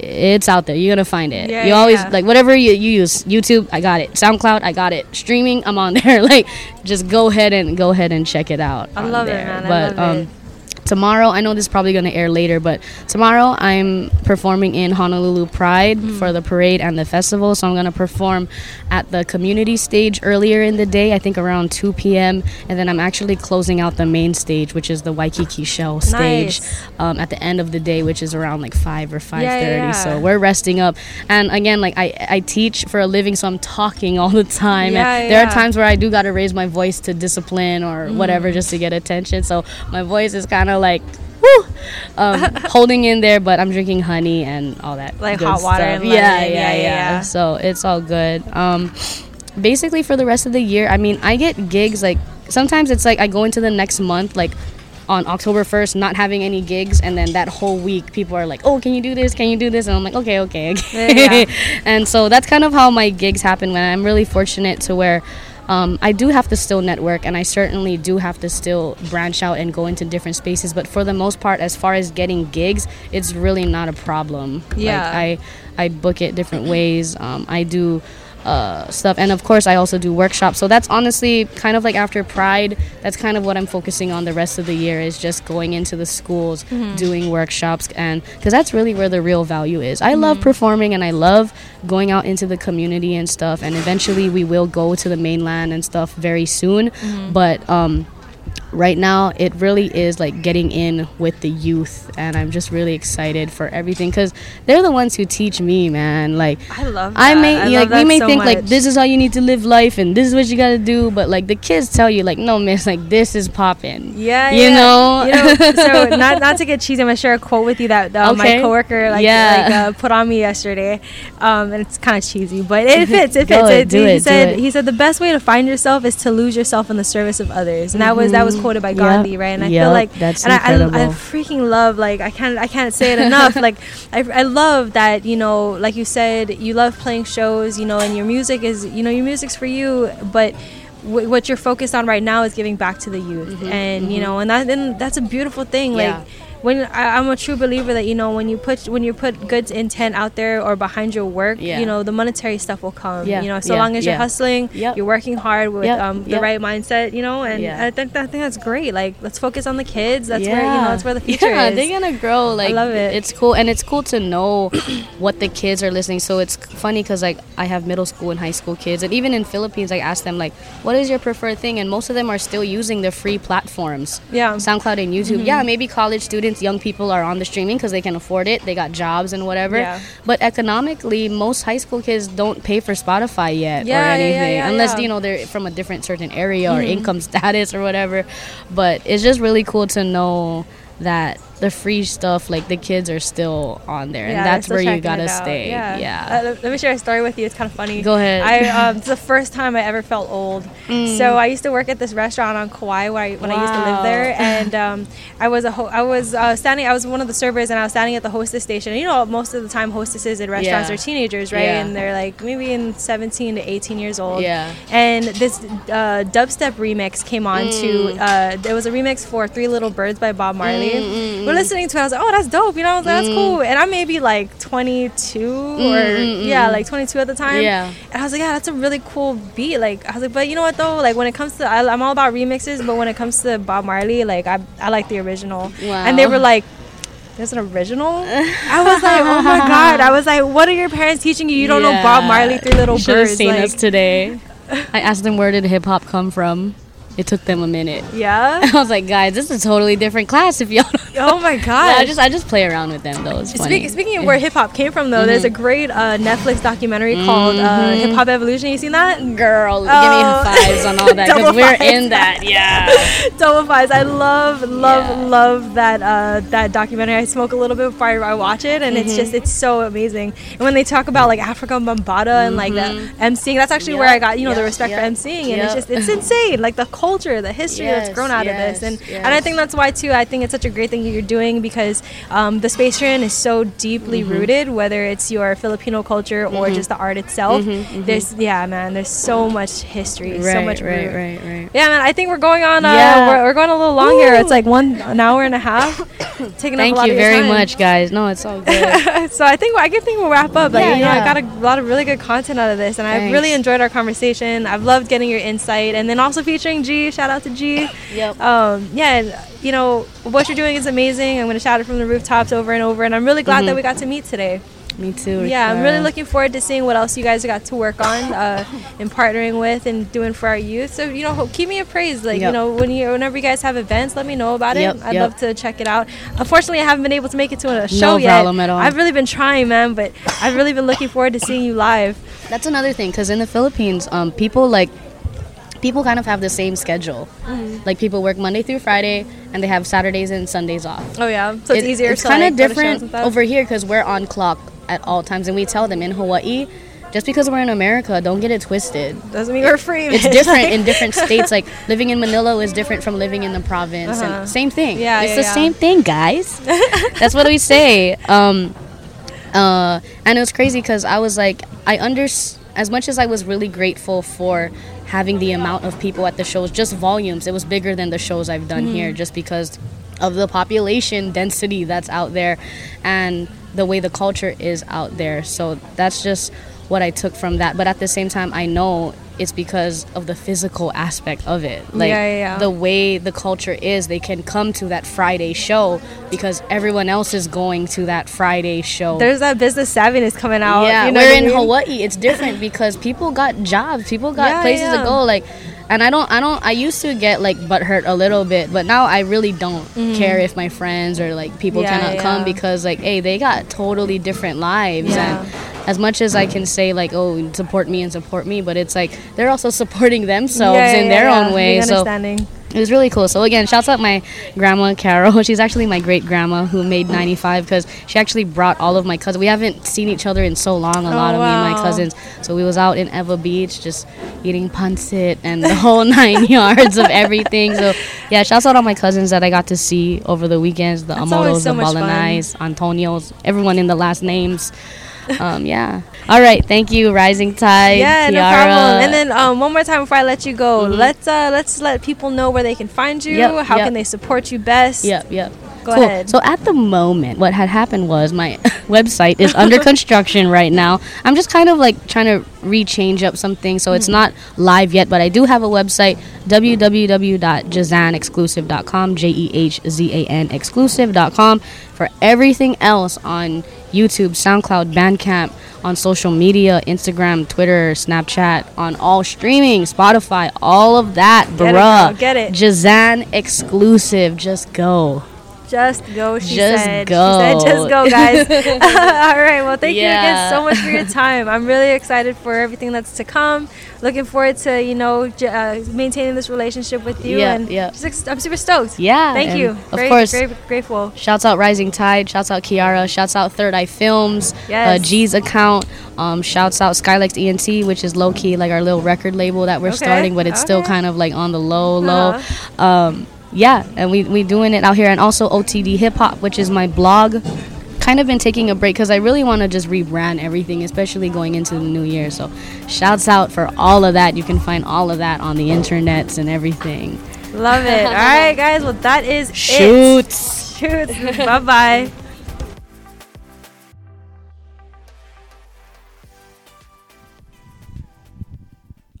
it's out there. You're gonna find it. Yeah, you always like whatever you use. YouTube, I got it. SoundCloud, I got it. Streaming, I'm on there. Like, just go ahead and check it out. I love it, man. But tomorrow, I know this is probably gonna air later, but tomorrow I'm performing in Honolulu Pride for the parade and the festival. So I'm gonna perform at the community stage earlier in the day, I think around 2 p.m. and then I'm actually closing out the main stage, which is the Waikiki Shell stage, at the end of the day, which is around like 5 or 5:30. So we're resting up, and again, like I teach for a living, so I'm talking all the time, and there are times where I do gotta raise my voice to discipline or whatever, just to get attention. So my voice is kind of like holding in there, but I'm drinking honey and all that, like hot water and lemon. Yeah. So it's all good. Basically for the rest of the year, I mean, I get gigs. Like, sometimes it's like I go into the next month, like on October 1st not having any gigs, and then that whole week people are like, oh, can you do this, and I'm like, okay. And so that's kind of how my gigs happen. When I'm really fortunate to where I do have to still network, and I certainly do have to still branch out and go into different spaces. But for the most part, as far as getting gigs, it's really not a problem. Yeah. Like, I book it different ways. I do stuff, and of course I also do workshops. So that's honestly kind of like, after Pride, that's kind of what I'm focusing on the rest of the year, is just going into the schools, doing workshops, and because that's really where the real value is. I love performing, and I love going out into the community and stuff, and eventually we will go to the mainland and stuff very soon, but right now it really is like getting in with the youth, and I'm just really excited for everything, because they're the ones who teach me, man. Like, I love that. Like this is how you need to live life, and this is what you gotta do, but like the kids tell you, like, no miss, like this is poppin'. You know, so not to get cheesy, I'm gonna share a quote with you that my coworker put on me yesterday, and it's kind of cheesy, but it fits. He said the best way to find yourself is to lose yourself in the service of others, and that was was quoted by Gandhi, right? And I feel like that's incredible. I freaking love, like, I can't say it enough. Like, I love that, you know, like you said, you love playing shows, you know, and your music is, you know, your music's for you, but what you're focused on right now is giving back to the youth, mm-hmm, and mm-hmm, you know, and that's a beautiful thing. Yeah. Like, when I'm a true believer that, you know, when you put good intent out there or behind your work, you know, the monetary stuff will come. You know, so long as you're hustling, you're working hard with the right mindset, you know, and I think that's great. Like, let's focus on the kids. That's where, you know, that's where the future is. They're gonna grow. Like, I love it. It's cool, and it's cool to know what the kids are listening. So it's funny because, like, I have middle school and high school kids, and even in Philippines, I ask them, like, what is your preferred thing, and most of them are still using the free platforms. SoundCloud and YouTube. Mm-hmm. Yeah, maybe college students, young people are on the streaming because they can afford it, they got jobs and whatever, but economically most high school kids don't pay for Spotify yet or anything unless you know, they're from a different certain area or income status or whatever. But it's just really cool to know that the free stuff, like, the kids are still on there, and that's where you gotta stay. Let me share a story with you. It's kind of funny. Go ahead. It's the first time I ever felt old. So I used to work at this restaurant on Kauai when I used to live there, and I was one of the servers, and I was standing at the hostess station. And, you know, most of the time hostesses at restaurants are teenagers, right? And they're like maybe in 17 to 18 years old. And this dubstep remix came on to there was a remix for Three Little Birds by Bob Marley. We're listening to it. I was like, oh, that's dope. You know, I was like, that's cool. And I may be like 22 like 22 at the time. And I was like, yeah, that's a really cool beat. Like, I was like, but you know what though? Like, when it comes to, I'm all about remixes, but when it comes to Bob Marley, like, I like the original. And they were like, there's an original? I was like, oh my God. I was like, what are your parents teaching you? You don't know Bob Marley, Three Little Birds. You should have seen us today. I asked them, where did hip hop come from? It took them a minute. I was like, guys, this is a totally different class if y'all don't know. Oh my God. I just play around with them though. It's funny. Speaking of where hip hop came from though, there's a great Netflix documentary called Hip Hop Evolution. You seen that? Girl, give me 5s on all that because we're in that. Double 5s. I love that documentary. I smoke a little bit before I watch it, and it's so amazing. And when they talk about like Africa Bambaataa and like the emceeing, that's actually where I got, you know, the respect for emceeing, and it's insane. Like, the culture, the history that's grown out of this, and I think that's why too. I think it's such a great thing that you're doing because the space you're in is so deeply rooted. Whether it's your Filipino culture or just the art itself, there's there's so much history, so much root. Right. Yeah, man. I think we're going on. We're going a little long here. It's like an hour and a half. Thank you very much, guys. No, it's all good. So I think we'll wrap up. But I got a lot of really good content out of this, and I really enjoyed our conversation. I've loved getting your insight, and then also featuring G. Shout out to G. You know, what you're doing is amazing. I'm going to shout it from the rooftops over and over, and I'm really glad that we got to meet today. Me too. Yeah, I'm really looking forward to seeing what else you guys got to work on and partnering with and doing for our youth. So, you know, keep me appraised. Like, you know, whenever you guys have events, let me know about it. I'd love to check it out. Unfortunately, I haven't been able to make it to a show yet. No problem at all. I've really been trying, man, but I've really been looking forward to seeing you live. That's another thing, because in the Philippines, people kind of have the same schedule. Like, people work Monday through Friday, and they have Saturdays and Sundays off. Oh, yeah. So it's easier. It's kind of different over here because we're on clock at all times. And we tell them in Hawaii, just because we're in America, don't get it twisted. Doesn't mean we're free. It's different in different states. Like, living in Manila is different from living in the province. And same thing. Yeah, it's the same thing, guys. That's what we say. And it was crazy because I was like, as much as I was really grateful for having the amount of people at the shows, just volumes, it was bigger than the shows I've done here, just because of the population density that's out there and the way the culture is out there. So that's just what I took from that. But at the same time, I know it's because of the physical aspect of it. Like, the way the culture is, they can come to that Friday show because everyone else is going to that Friday show. There's that business savviness coming out. Yeah, you know we're in Hawaii. It's different because people got jobs. People got places to go. Like, and I used to get like butthurt a little bit, but now I really don't care if my friends or like people cannot come because like, hey, they got totally different lives and as much as I can say like, oh, support me, but it's like they're also supporting themselves in their own way. So it was really cool. So again, shouts out my grandma Carol. She's actually my great grandma who made 95 because she actually brought all of my cousins. We haven't seen each other in so long. A lot of me and my cousins. So we was out in Eva Beach just eating pancit and the whole nine yards of everything. So yeah, shouts out all my cousins that I got to see over the weekends. The Amotos, the Balanais, Antonios, everyone in the last names. All right. Thank you, Rising Tide. Yeah, Tiara. No problem. And then one more time before I let you go, let's let people know where they can find you. Yep, how can they support you best? Yep. Go ahead. So at the moment, what had happened was my website is under construction right now. I'm just kind of like trying to rechange up something, so it's not live yet. But I do have a website, www.jehzanexclusive.com, JEHZAN exclusive.com, for everything else on YouTube, SoundCloud, Bandcamp, on social media, Instagram, Twitter, Snapchat, on all streaming, Spotify, all of that, bruh. Get it. Jehzan exclusive. Just go. Just go, she said. She said, just go, guys. All right. Well, thank you again so much for your time. I'm really excited for everything that's to come. Looking forward to, maintaining this relationship with you. Yeah. I'm super stoked. Yeah. Thank you. Of course. Grateful. Shouts out Rising Tide. Shouts out Kiara. Shouts out Third Eye Films. Yes. G's account. Shouts out Skylex ENT, which is low-key, like our little record label that we're starting, but it's still kind of like on the low. And we doing it out here. And also OTD Hip Hop, which is my blog. Kind of been taking a break because I really want to just rebrand everything, especially going into the new year. So shouts out for all of that. You can find all of that on the internets and everything. Love it. All right, guys. Well, that is Shoots. It. Shoots. Bye-bye.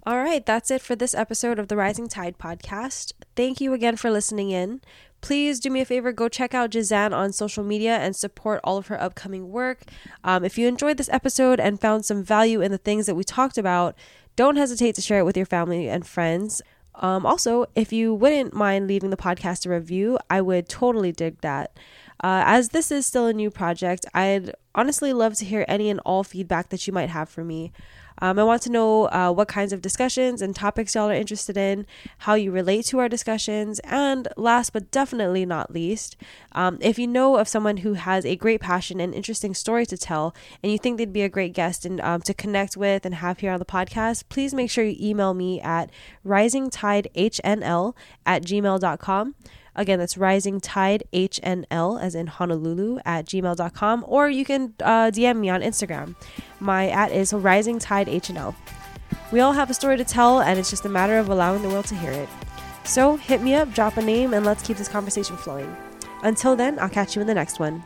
All right, that's it for this episode of the Rising Tide podcast. Thank you again for listening in. Please do me a favor, go check out Jehzan on social media and support all of her upcoming work. If you enjoyed this episode and found some value in the things that we talked about, don't hesitate to share it with your family and friends. Also, if you wouldn't mind leaving the podcast a review, I would totally dig that. As this is still a new project, I'd honestly love to hear any and all feedback that you might have for me. I want to know what kinds of discussions and topics y'all are interested in, how you relate to our discussions, and last but definitely not least, if you know of someone who has a great passion and interesting story to tell, and you think they'd be a great guest and to connect with and have here on the podcast, please make sure you email me at risingtidehnl@gmail.com. Again, that's risingtidehnl as in Honolulu @gmail.com, or you can DM me on Instagram. My @ is risingtidehnl. We all have a story to tell, and it's just a matter of allowing the world to hear it. So hit me up, drop a name, and let's keep this conversation flowing. Until then, I'll catch you in the next one.